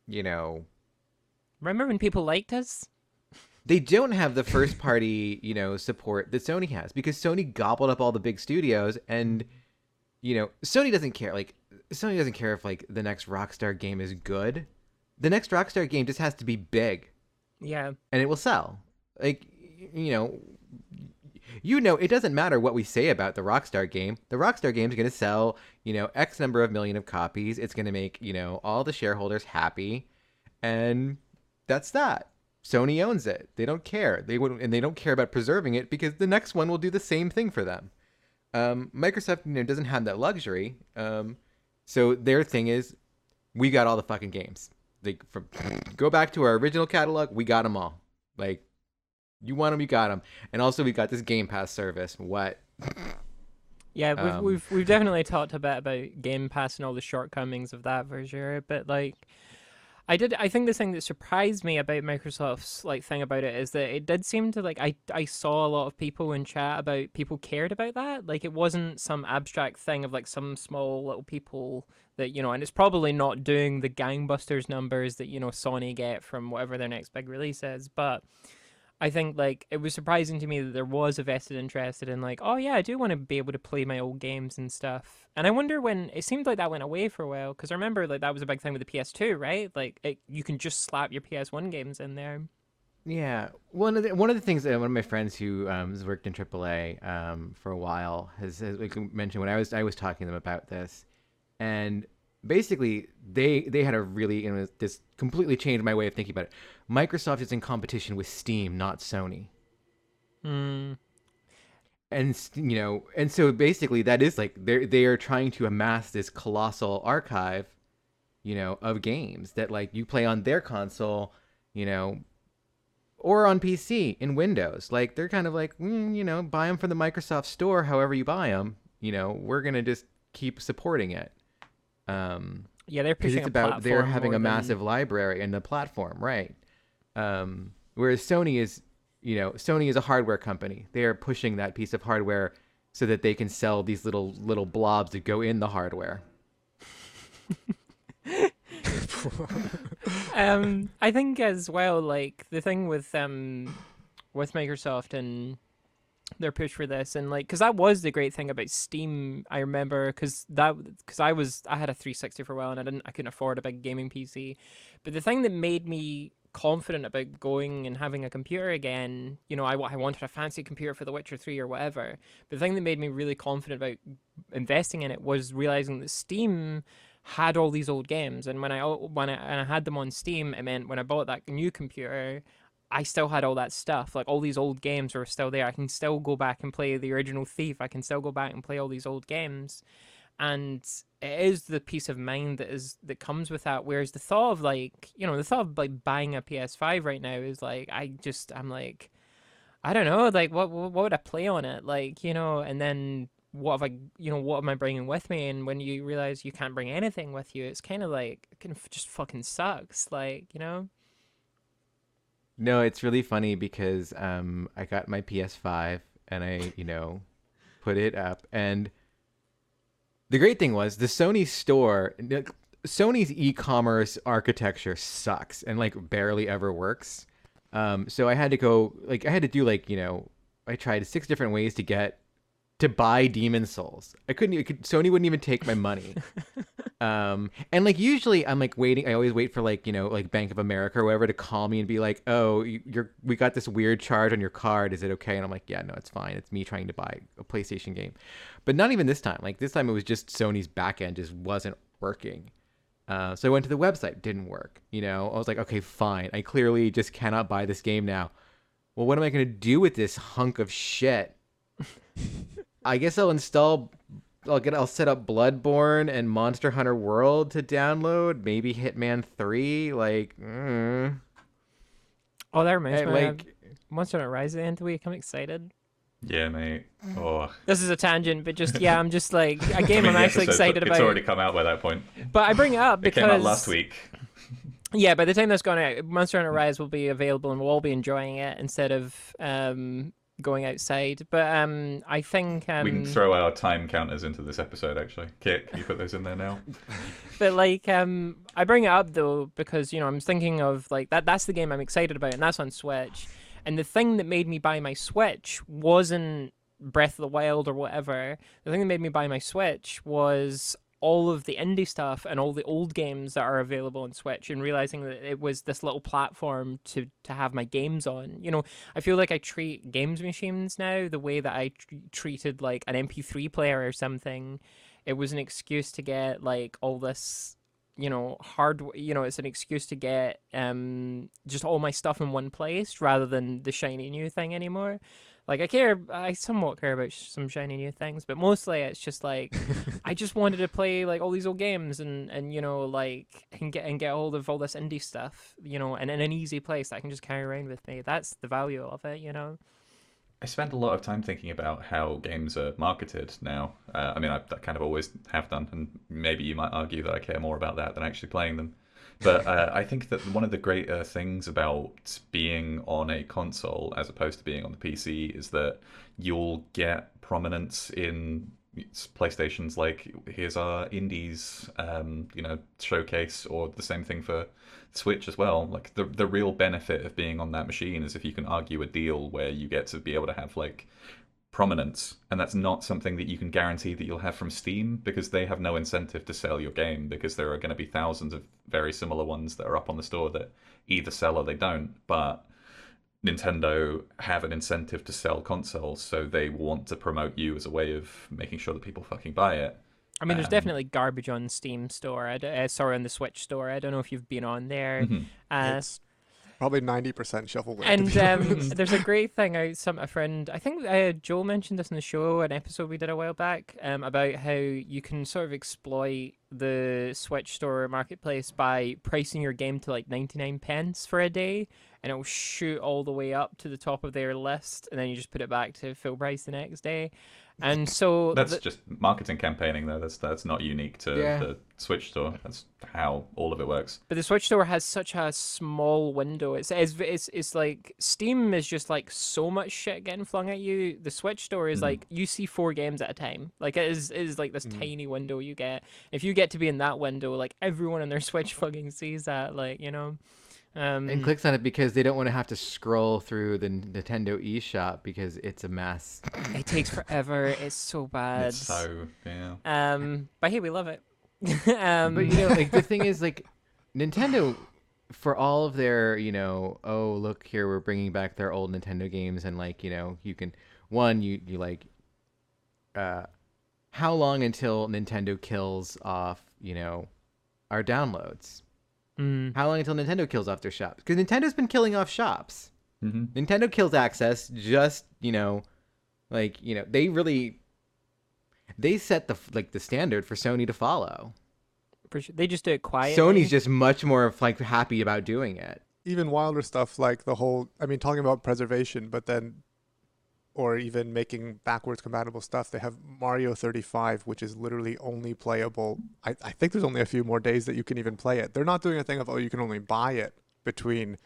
you know, remember when people liked us? They don't have the first party, you know, support that Sony has, because Sony gobbled up all the big studios, and you know, Sony doesn't care. Like Sony doesn't care if like the next Rockstar game is good. The next Rockstar game just has to be big. Yeah. And it will sell. Like, you know, You know, it doesn't matter what we say about the Rockstar game. The Rockstar game's going to sell, you know, X number of million of copies. It's going to make, you know, all the shareholders happy. And that's that. Sony owns it. They don't care. They wouldn't, and they don't care about preserving it, because the next one will do the same thing for them. Um, Microsoft, you know, doesn't have that luxury. Um, so their thing is, we got all the fucking games. Like, from, go back to our original catalog. We got them all. Like, you want them, you got them. And also, we got this Game Pass service. What? Yeah, we've um, we've we've definitely talked a bit about Game Pass and all the shortcomings of that for sure. But like, I did. I think the thing that surprised me about Microsoft's like thing about it is that it did seem to like I I saw a lot of people in chat about people cared about that. Like, it wasn't some abstract thing of like some small little people that, you know. And it's probably not doing the gangbusters numbers that, you know, Sony get from whatever their next big release is, but I think, like, it was surprising to me that there was a vested interest in, like, oh, yeah, I do want to be able to play my old games and stuff. And I wonder when... It seemed like that went away for a while, because I remember, like, that was a big thing with the P S two, right? Like, it, you can just slap your P S one games in there. Yeah. One of the, one of the things that one of my friends who um, has worked in triple A um, for a while has, has like, mentioned when I was I was talking to them about this. And basically, they, they had a really... You know, this completely changed my way of thinking about it. Microsoft is in competition with Steam, not Sony. Mm. And, you know, and so basically that is like, they're, they are trying to amass this colossal archive, you know, of games that like you play on their console, you know, or on P C in Windows. Like, they're kind of like, mm, you know, buy them from the Microsoft store, however you buy them, you know, we're going to just keep supporting it. Um, yeah, they're pushing it's about they're having a massive than... library in the platform, right? Um, whereas Sony is, you know, Sony is a hardware company. They are pushing that piece of hardware so that they can sell these little little blobs that go in the hardware. um, I think as well, like the thing with um, with Microsoft and their push for this, and like, because that was the great thing about Steam. I remember because that because I was I had a three sixty for a while, and I didn't I couldn't afford a big gaming P C. But the thing that made me confident about going and having a computer again, you know, I, I wanted a fancy computer for The Witcher three or whatever. But the thing that made me really confident about investing in it was realizing that Steam had all these old games, and when I when I, and I had them on Steam, it meant when I bought that new computer, I still had all that stuff. Like all these old games were still there. I can still go back and play the original Thief. I can still go back and play all these old games, and it is the peace of mind that is that comes with that. Whereas the thought of like you know the thought of like buying a P S five right now is like I just I'm like I don't know like what what would I play on it like you know and then. What have I, you know, what am I bringing with me? And when you realize you can't bring anything with you, it's kind of like, it kind of just fucking sucks. Like, you know? No, it's really funny because um, I got my P S five and I, you know, put it up. And the great thing was the Sony store, Sony's e-commerce architecture sucks and like barely ever works. Um, so I had to go, like, I had to do like, you know, I tried six different ways to get, to buy Demon Souls. I couldn't, it could, Sony wouldn't even take my money. um, and like, usually I'm like waiting, I always wait for like, you know, like Bank of America or whoever to call me and be like, oh, you're, we got this weird charge on your card. Is it okay? And I'm like, yeah, no, it's fine. It's me trying to buy a PlayStation game. But not even this time. Like this time it was just Sony's back end just wasn't working. Uh, so I went to the website, didn't work. You know, I was like, okay, fine. I clearly just cannot buy this game now. Well, what am I going to do with this hunk of shit? I guess I'll install, I'll get, I'll set up Bloodborne and Monster Hunter World to download. Maybe Hitman three, like. Mm. Oh, that reminds hey, me. Like, Monster Hunter Rise at the end of the week. I'm excited. Yeah, mate. Oh. This is a tangent, but just yeah, I'm just like a game I mean, I'm actually episode, excited it's about. It's already come out by that point. But I bring it up because it came out last week. Yeah, by the time that's gone out, Monster Hunter Rise will be available, and we'll all be enjoying it instead of. Um, going outside but um I think um, we can throw our time counters into this episode actually. Kit, can you put those in there now? But like um I bring it up though because you know I'm thinking of like that that's the game I'm excited about and that's on Switch, and the thing that made me buy my Switch wasn't Breath of the Wild or whatever. The thing that made me buy my Switch was all of the indie stuff and all the old games that are available on Switch, and realizing that it was this little platform to, to have my games on. You know, I feel like I treat games machines now the way that I tr- treated like an M P three player or something. It was an excuse to get like all this, you know, hard, you know, it's an excuse to get um just all my stuff in one place rather than the shiny new thing anymore. Like, I care, I somewhat care about sh- some shiny new things, but mostly it's just, like, I just wanted to play, like, all these old games and, and you know, like, and get and get hold of all this indie stuff, you know, and in an easy place that I can just carry around with me. That's the value of it, you know? I spend a lot of time thinking about how games are marketed now. Uh, I mean, I, I kind of always have done, and maybe you might argue that I care more about that than actually playing them. But uh, I think that one of the greater things about being on a console as opposed to being on the P C is that you'll get prominence in PlayStation's like, here's our indies, um, you know, showcase, or the same thing for Switch as well. Like the the real benefit of being on that machine is if you can argue a deal where you get to be able to have like prominence, and that's not something that you can guarantee that you'll have from Steam, because they have no incentive to sell your game, because there are going to be thousands of very similar ones that are up on the store that either sell or they don't. But Nintendo have an incentive to sell consoles, so they want to promote you as a way of making sure that people fucking buy it. I mean, there's um, definitely garbage on Steam store. I d- uh, sorry, on the Switch store. I don't know if you've been on there. Mm-hmm. Uh, Probably ninety percent shovelware. And um, there's a great thing out. Some a friend, I think uh, Joel mentioned this in the show, an episode we did a while back, um, about how you can sort of exploit the Switch store marketplace by pricing your game to like ninety-nine pence for a day, and it will shoot all the way up to the top of their list, and then you just put it back to full price the next day. And so that's the... just marketing campaigning, though. That's that's not unique to yeah. the Switch store. That's how all of it works. But the Switch store has such a small window. It's it's it's, it's like Steam is just like so much shit getting flung at you. The Switch store is mm. like you see four games at a time. Like it is it is like this mm. tiny window you get. If you get to be in that window, like everyone on their Switch fucking sees that. Like you know. Um, and clicks on it because they don't want to have to scroll through the Nintendo eShop because it's a mess. It takes forever. It's so bad. It's so yeah. Um, but hey, we love it. um, but you know, like the thing is, like Nintendo, for all of their, you know, oh look here, we're bringing back their old Nintendo games, and like you know, you can one, you you like, uh, how long until Nintendo kills off, you know, our downloads? Mm. How long until Nintendo kills off their shops? Because Nintendo's been killing off shops. Mm-hmm. Nintendo kills access. Just you know, like you know, they really they set the like the standard for Sony to follow. They just do it quietly. Sony's just much more like happy about doing it. Even wilder stuff like the whole. I mean, talking about preservation, but then, or even making backwards compatible stuff. They have Mario thirty-five, which is literally only playable. I, I think there's only a few more days that you can even play it. They're not doing a thing of, oh, you can only buy it between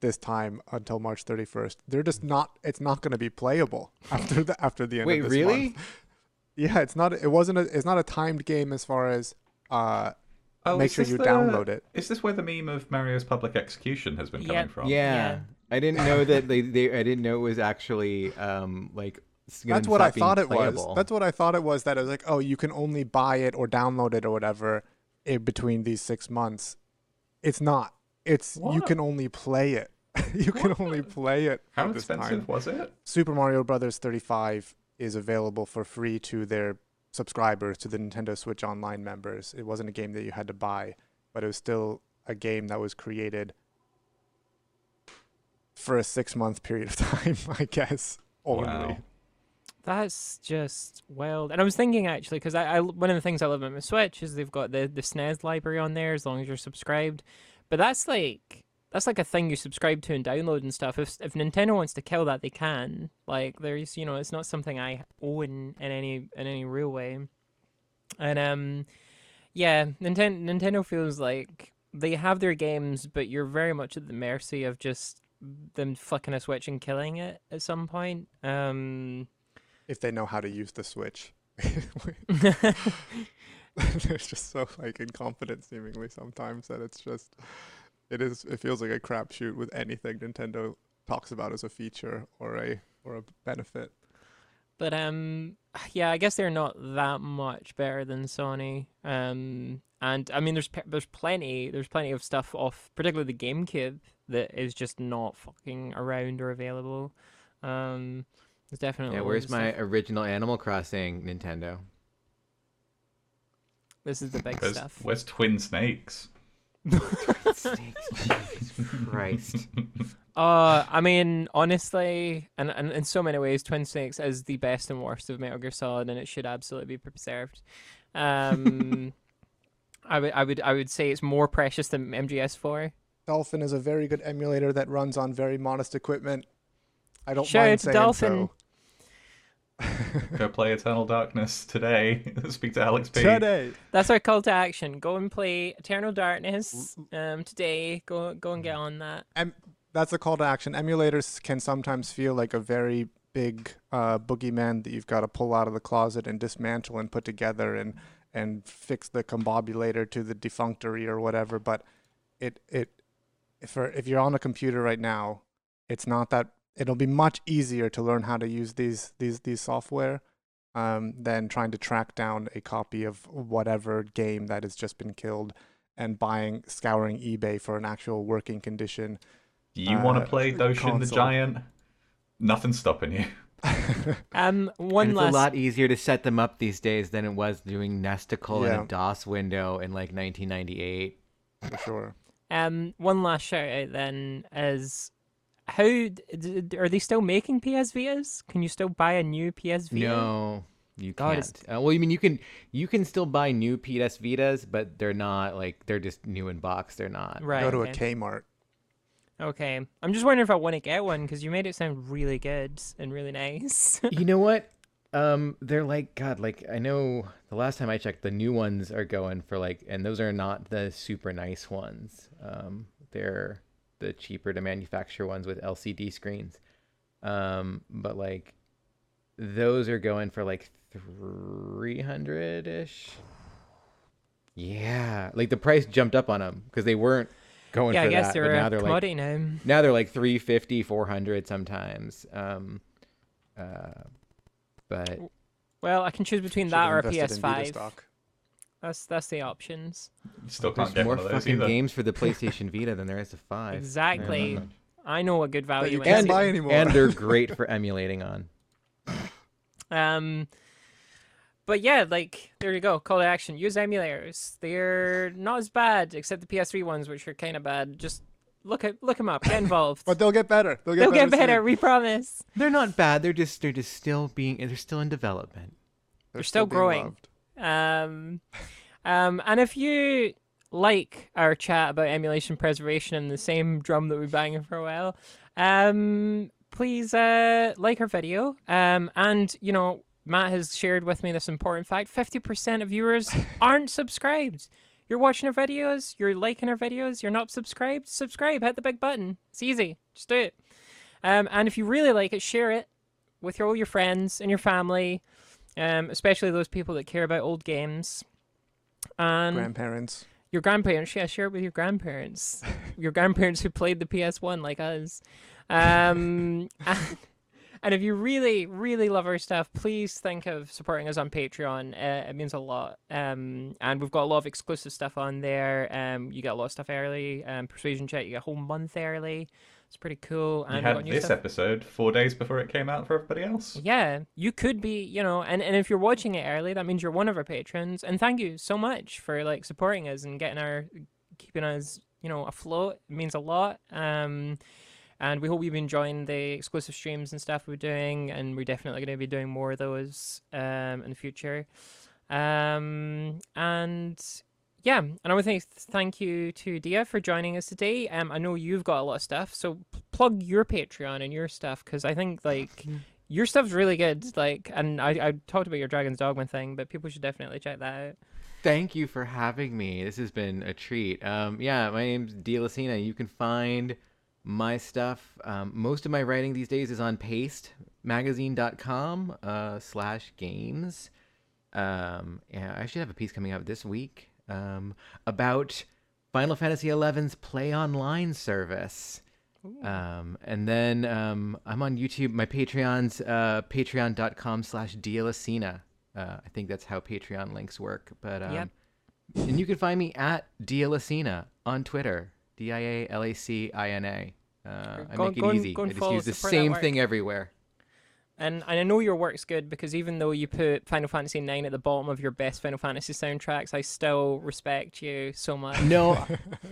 this time until March thirty-first. They're just not, it's not going to be playable after the, after the end Wait, of this really? month. Yeah, it's not, it wasn't, a, it's not a timed game as far as uh, oh, make sure you the, download it. Is this where the meme of Mario's Public Execution has been coming yeah, from? Yeah. yeah. I didn't know that they, they. I didn't know it was actually um like. That's what I thought it playable. was. That's what I thought it was. That it was like, oh, you can only buy it or download it or whatever in between these six months. It's not. It's what? you can only play it. you what? can only play it. How expensive time. was it? Super Mario Brothers thirty-five is available for free to their subscribers, to the Nintendo Switch Online members. It wasn't a game that you had to buy, but it was still a game that was created for a six-month period of time, I guess. Only. Wow. That's just wild. And I was thinking, actually, because I, I, one of the things I love about my Switch is they've got the, the S N E S library on there as long as you're subscribed. But that's like that's like a thing you subscribe to and download and stuff. If if Nintendo wants to kill that, they can. Like, there's, you know, it's not something I own in any in any real way. And um, yeah, Nintendo Nintendo feels like they have their games, but you're very much at the mercy of just them flicking a switch and killing it at some point. Um, if they know how to use the Switch. They're just so like incompetent seemingly sometimes that it's just it is it feels like a crapshoot with anything Nintendo talks about as a feature or a or a benefit. But um yeah, I guess they're not that much better than Sony. Um and I mean there's there's plenty there's plenty of stuff off particularly the GameCube that is just not fucking around or available. Um, it's definitely. Yeah, where's my stuff. original Animal Crossing, Nintendo? This is the big where's, stuff. Where's Twin Snakes? Twin Snakes, Jesus Christ. Uh, I mean, honestly, and, and in so many ways, Twin Snakes is the best and worst of Metal Gear Solid, and it should absolutely be preserved. Um, I would, I would, I would say it's more precious than M G S four. Dolphin is a very good emulator that runs on very modest equipment. I don't sure, mind saying Dolphin. so. Go play Eternal Darkness today. Speak to Alex P. Today. That's our call to action. Go and play Eternal Darkness um, today. Go go and get on that. Em- that's the call to action. Emulators can sometimes feel like a very big uh, boogeyman that you've got to pull out of the closet and dismantle and put together and, and fix the combobulator to the defunctory or whatever. But it... it If, if you're on a computer right now, it's not that it'll be much easier to learn how to use these these these software um, than trying to track down a copy of whatever game that has just been killed and buying scouring eBay for an actual working condition. You uh, want to play Doshin console. the Giant? Nothing's stopping you. um, one and last. It's a lot easier to set them up these days than it was doing Nesticle yeah. in a DOS window in like nineteen ninety-eight. For sure. Um, one last shout out then is, how d- d- are they still making P S Vitas? Can you still buy a new P S Vita? No, you God, can't. Uh, well, you I mean you can you can still buy new P S Vitas, but they're not like they're just new in box. They're not. Right. Go to okay. a Kmart. Okay, I'm just wondering if I want to get one because you made it sound really good and really nice. You know what? Um, they're like, God, like, I know the last time I checked, the new ones are going for like, and those are not the super nice ones. Um, they're the cheaper to manufacture ones with L C D screens. Um, but like those are going for like three hundred ish. Yeah. Like the price jumped up on them because they weren't going yeah, for that. Yeah, I guess they're now a they're commodity like, name. Now they're like three fifty, four hundred sometimes. Um, uh, But well, I can choose between that or a P S five. That's that's the options. You still can't There's more fucking either. games for the PlayStation Vita than there is to five. Exactly. No, I know what good value but you can't buy anymore. And they're great for emulating on. Um, but yeah, like there you go. Call to action. Use emulators. They're not as bad, except the P S three ones, which are kind of bad. Just. Look at look them up. Get involved. But they'll get better. They'll get they'll better. Get better we promise. They're not bad. They're just they're just still being they're still in development. They're, they're still, still growing. Um, um, and if you like our chat about emulation preservation and the same drum that we've been banging for a while, um, please uh like our video. Um, and you know Matt has shared with me this important fact: fifty percent of viewers aren't subscribed. You're watching our videos, you're liking our videos, you're not subscribed, subscribe, hit the big button. It's easy. Just do it. Um, and if you really like it, share it with your, all your friends and your family, um, especially those people that care about old games. And grandparents. Your grandparents, yeah, share it with your grandparents. Your grandparents who played the P S one like us. Um, and, and if you really, really love our stuff, please think of supporting us on Patreon. Uh, it means a lot. Um, and we've got a lot of exclusive stuff on there. Um, you get a lot of stuff early. Um, Persuasion Chat, you get a whole month early. It's pretty cool. And you had this stuff. episode four days before it came out for everybody else. Yeah, you could be, you know, and, and if you're watching it early, that means you're one of our patrons. And thank you so much for like supporting us and getting our, keeping us, you know, afloat. It means a lot. Um. And we hope you've been enjoying the exclusive streams and stuff we're doing, and we're definitely going to be doing more of those um, in the future. Um, and yeah, and I want to thank you to Dia for joining us today. Um, I know you've got a lot of stuff, so p- plug your Patreon and your stuff, because I think like your stuff's really good. Like, and I, I talked about your Dragon's Dogma thing, but people should definitely check that out. Thank you for having me. This has been a treat. Um, yeah, my name's Dia Lacina. You can find my stuff, um, most of my writing these days is on paste magazine dot com uh, slash games. Um, yeah, I should have a piece coming out this week um, about Final Fantasy eleven's Play Online service. Um, and then um, I'm on YouTube. My Patreon's uh, patreon dot com slash Dia Lacina. Uh, I think that's how Patreon links work. But um, yep. And you can find me at Dia Lacina on Twitter. D I A L A C I N A. Uh, I go, make it go easy. Go I just use the same thing everywhere. And, and I know your work's good because even though you put Final Fantasy nine at the bottom of your best Final Fantasy soundtracks, I still respect you so much. No.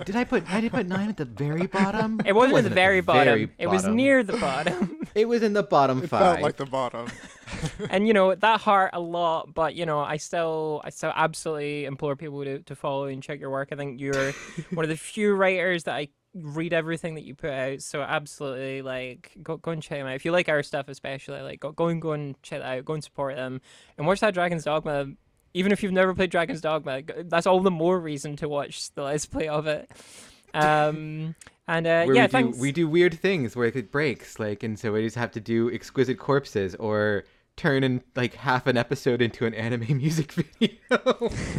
did I put I did put nine at the very bottom? It wasn't, it wasn't at the very, at the bottom. very bottom. It was near the bottom. It was in the bottom it five. It felt like the bottom. And, you know, that hurt a lot, but, you know, I still I still absolutely implore people to, to follow and check your work. I think you're one of the few writers that I read everything that you put out, so absolutely, like, go go and check them out. If you like our stuff especially, like, go, go and go and check that out, go and support them, and watch that Dragon's Dogma. Even if you've never played Dragon's Dogma, that's all the more reason to watch the Let's Play of it. Um... And uh, yeah, we thanks. Do, we do weird things where it breaks, like, and so we just have to do exquisite corpses or turn in like half an episode into an anime music video.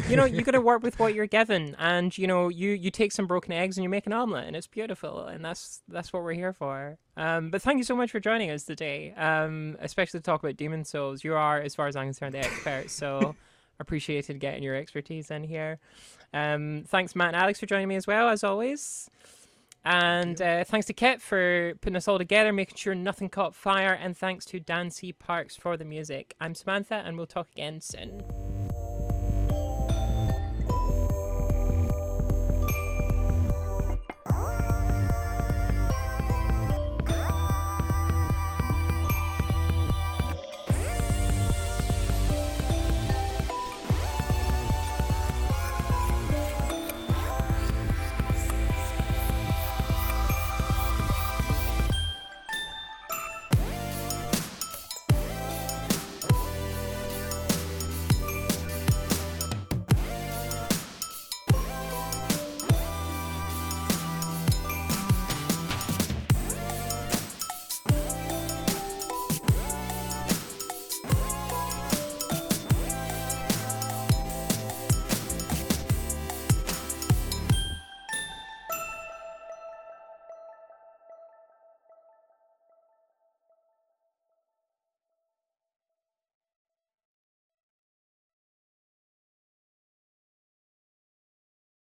You know, you got to work with what you're given, and you know, you, you take some broken eggs and you make an omelet, and it's beautiful, and that's that's what we're here for. Um, but thank you so much for joining us today, um, especially to talk about Demon Souls. You are, as far as I'm concerned, the expert, so appreciated getting your expertise in here. Um, thanks, Matt and Alex, for joining me as well, as always. And uh, thanks to Kit for putting us all together, making sure nothing caught fire. And thanks to Dan C. Parks for the music. I'm Samantha, and we'll talk again soon.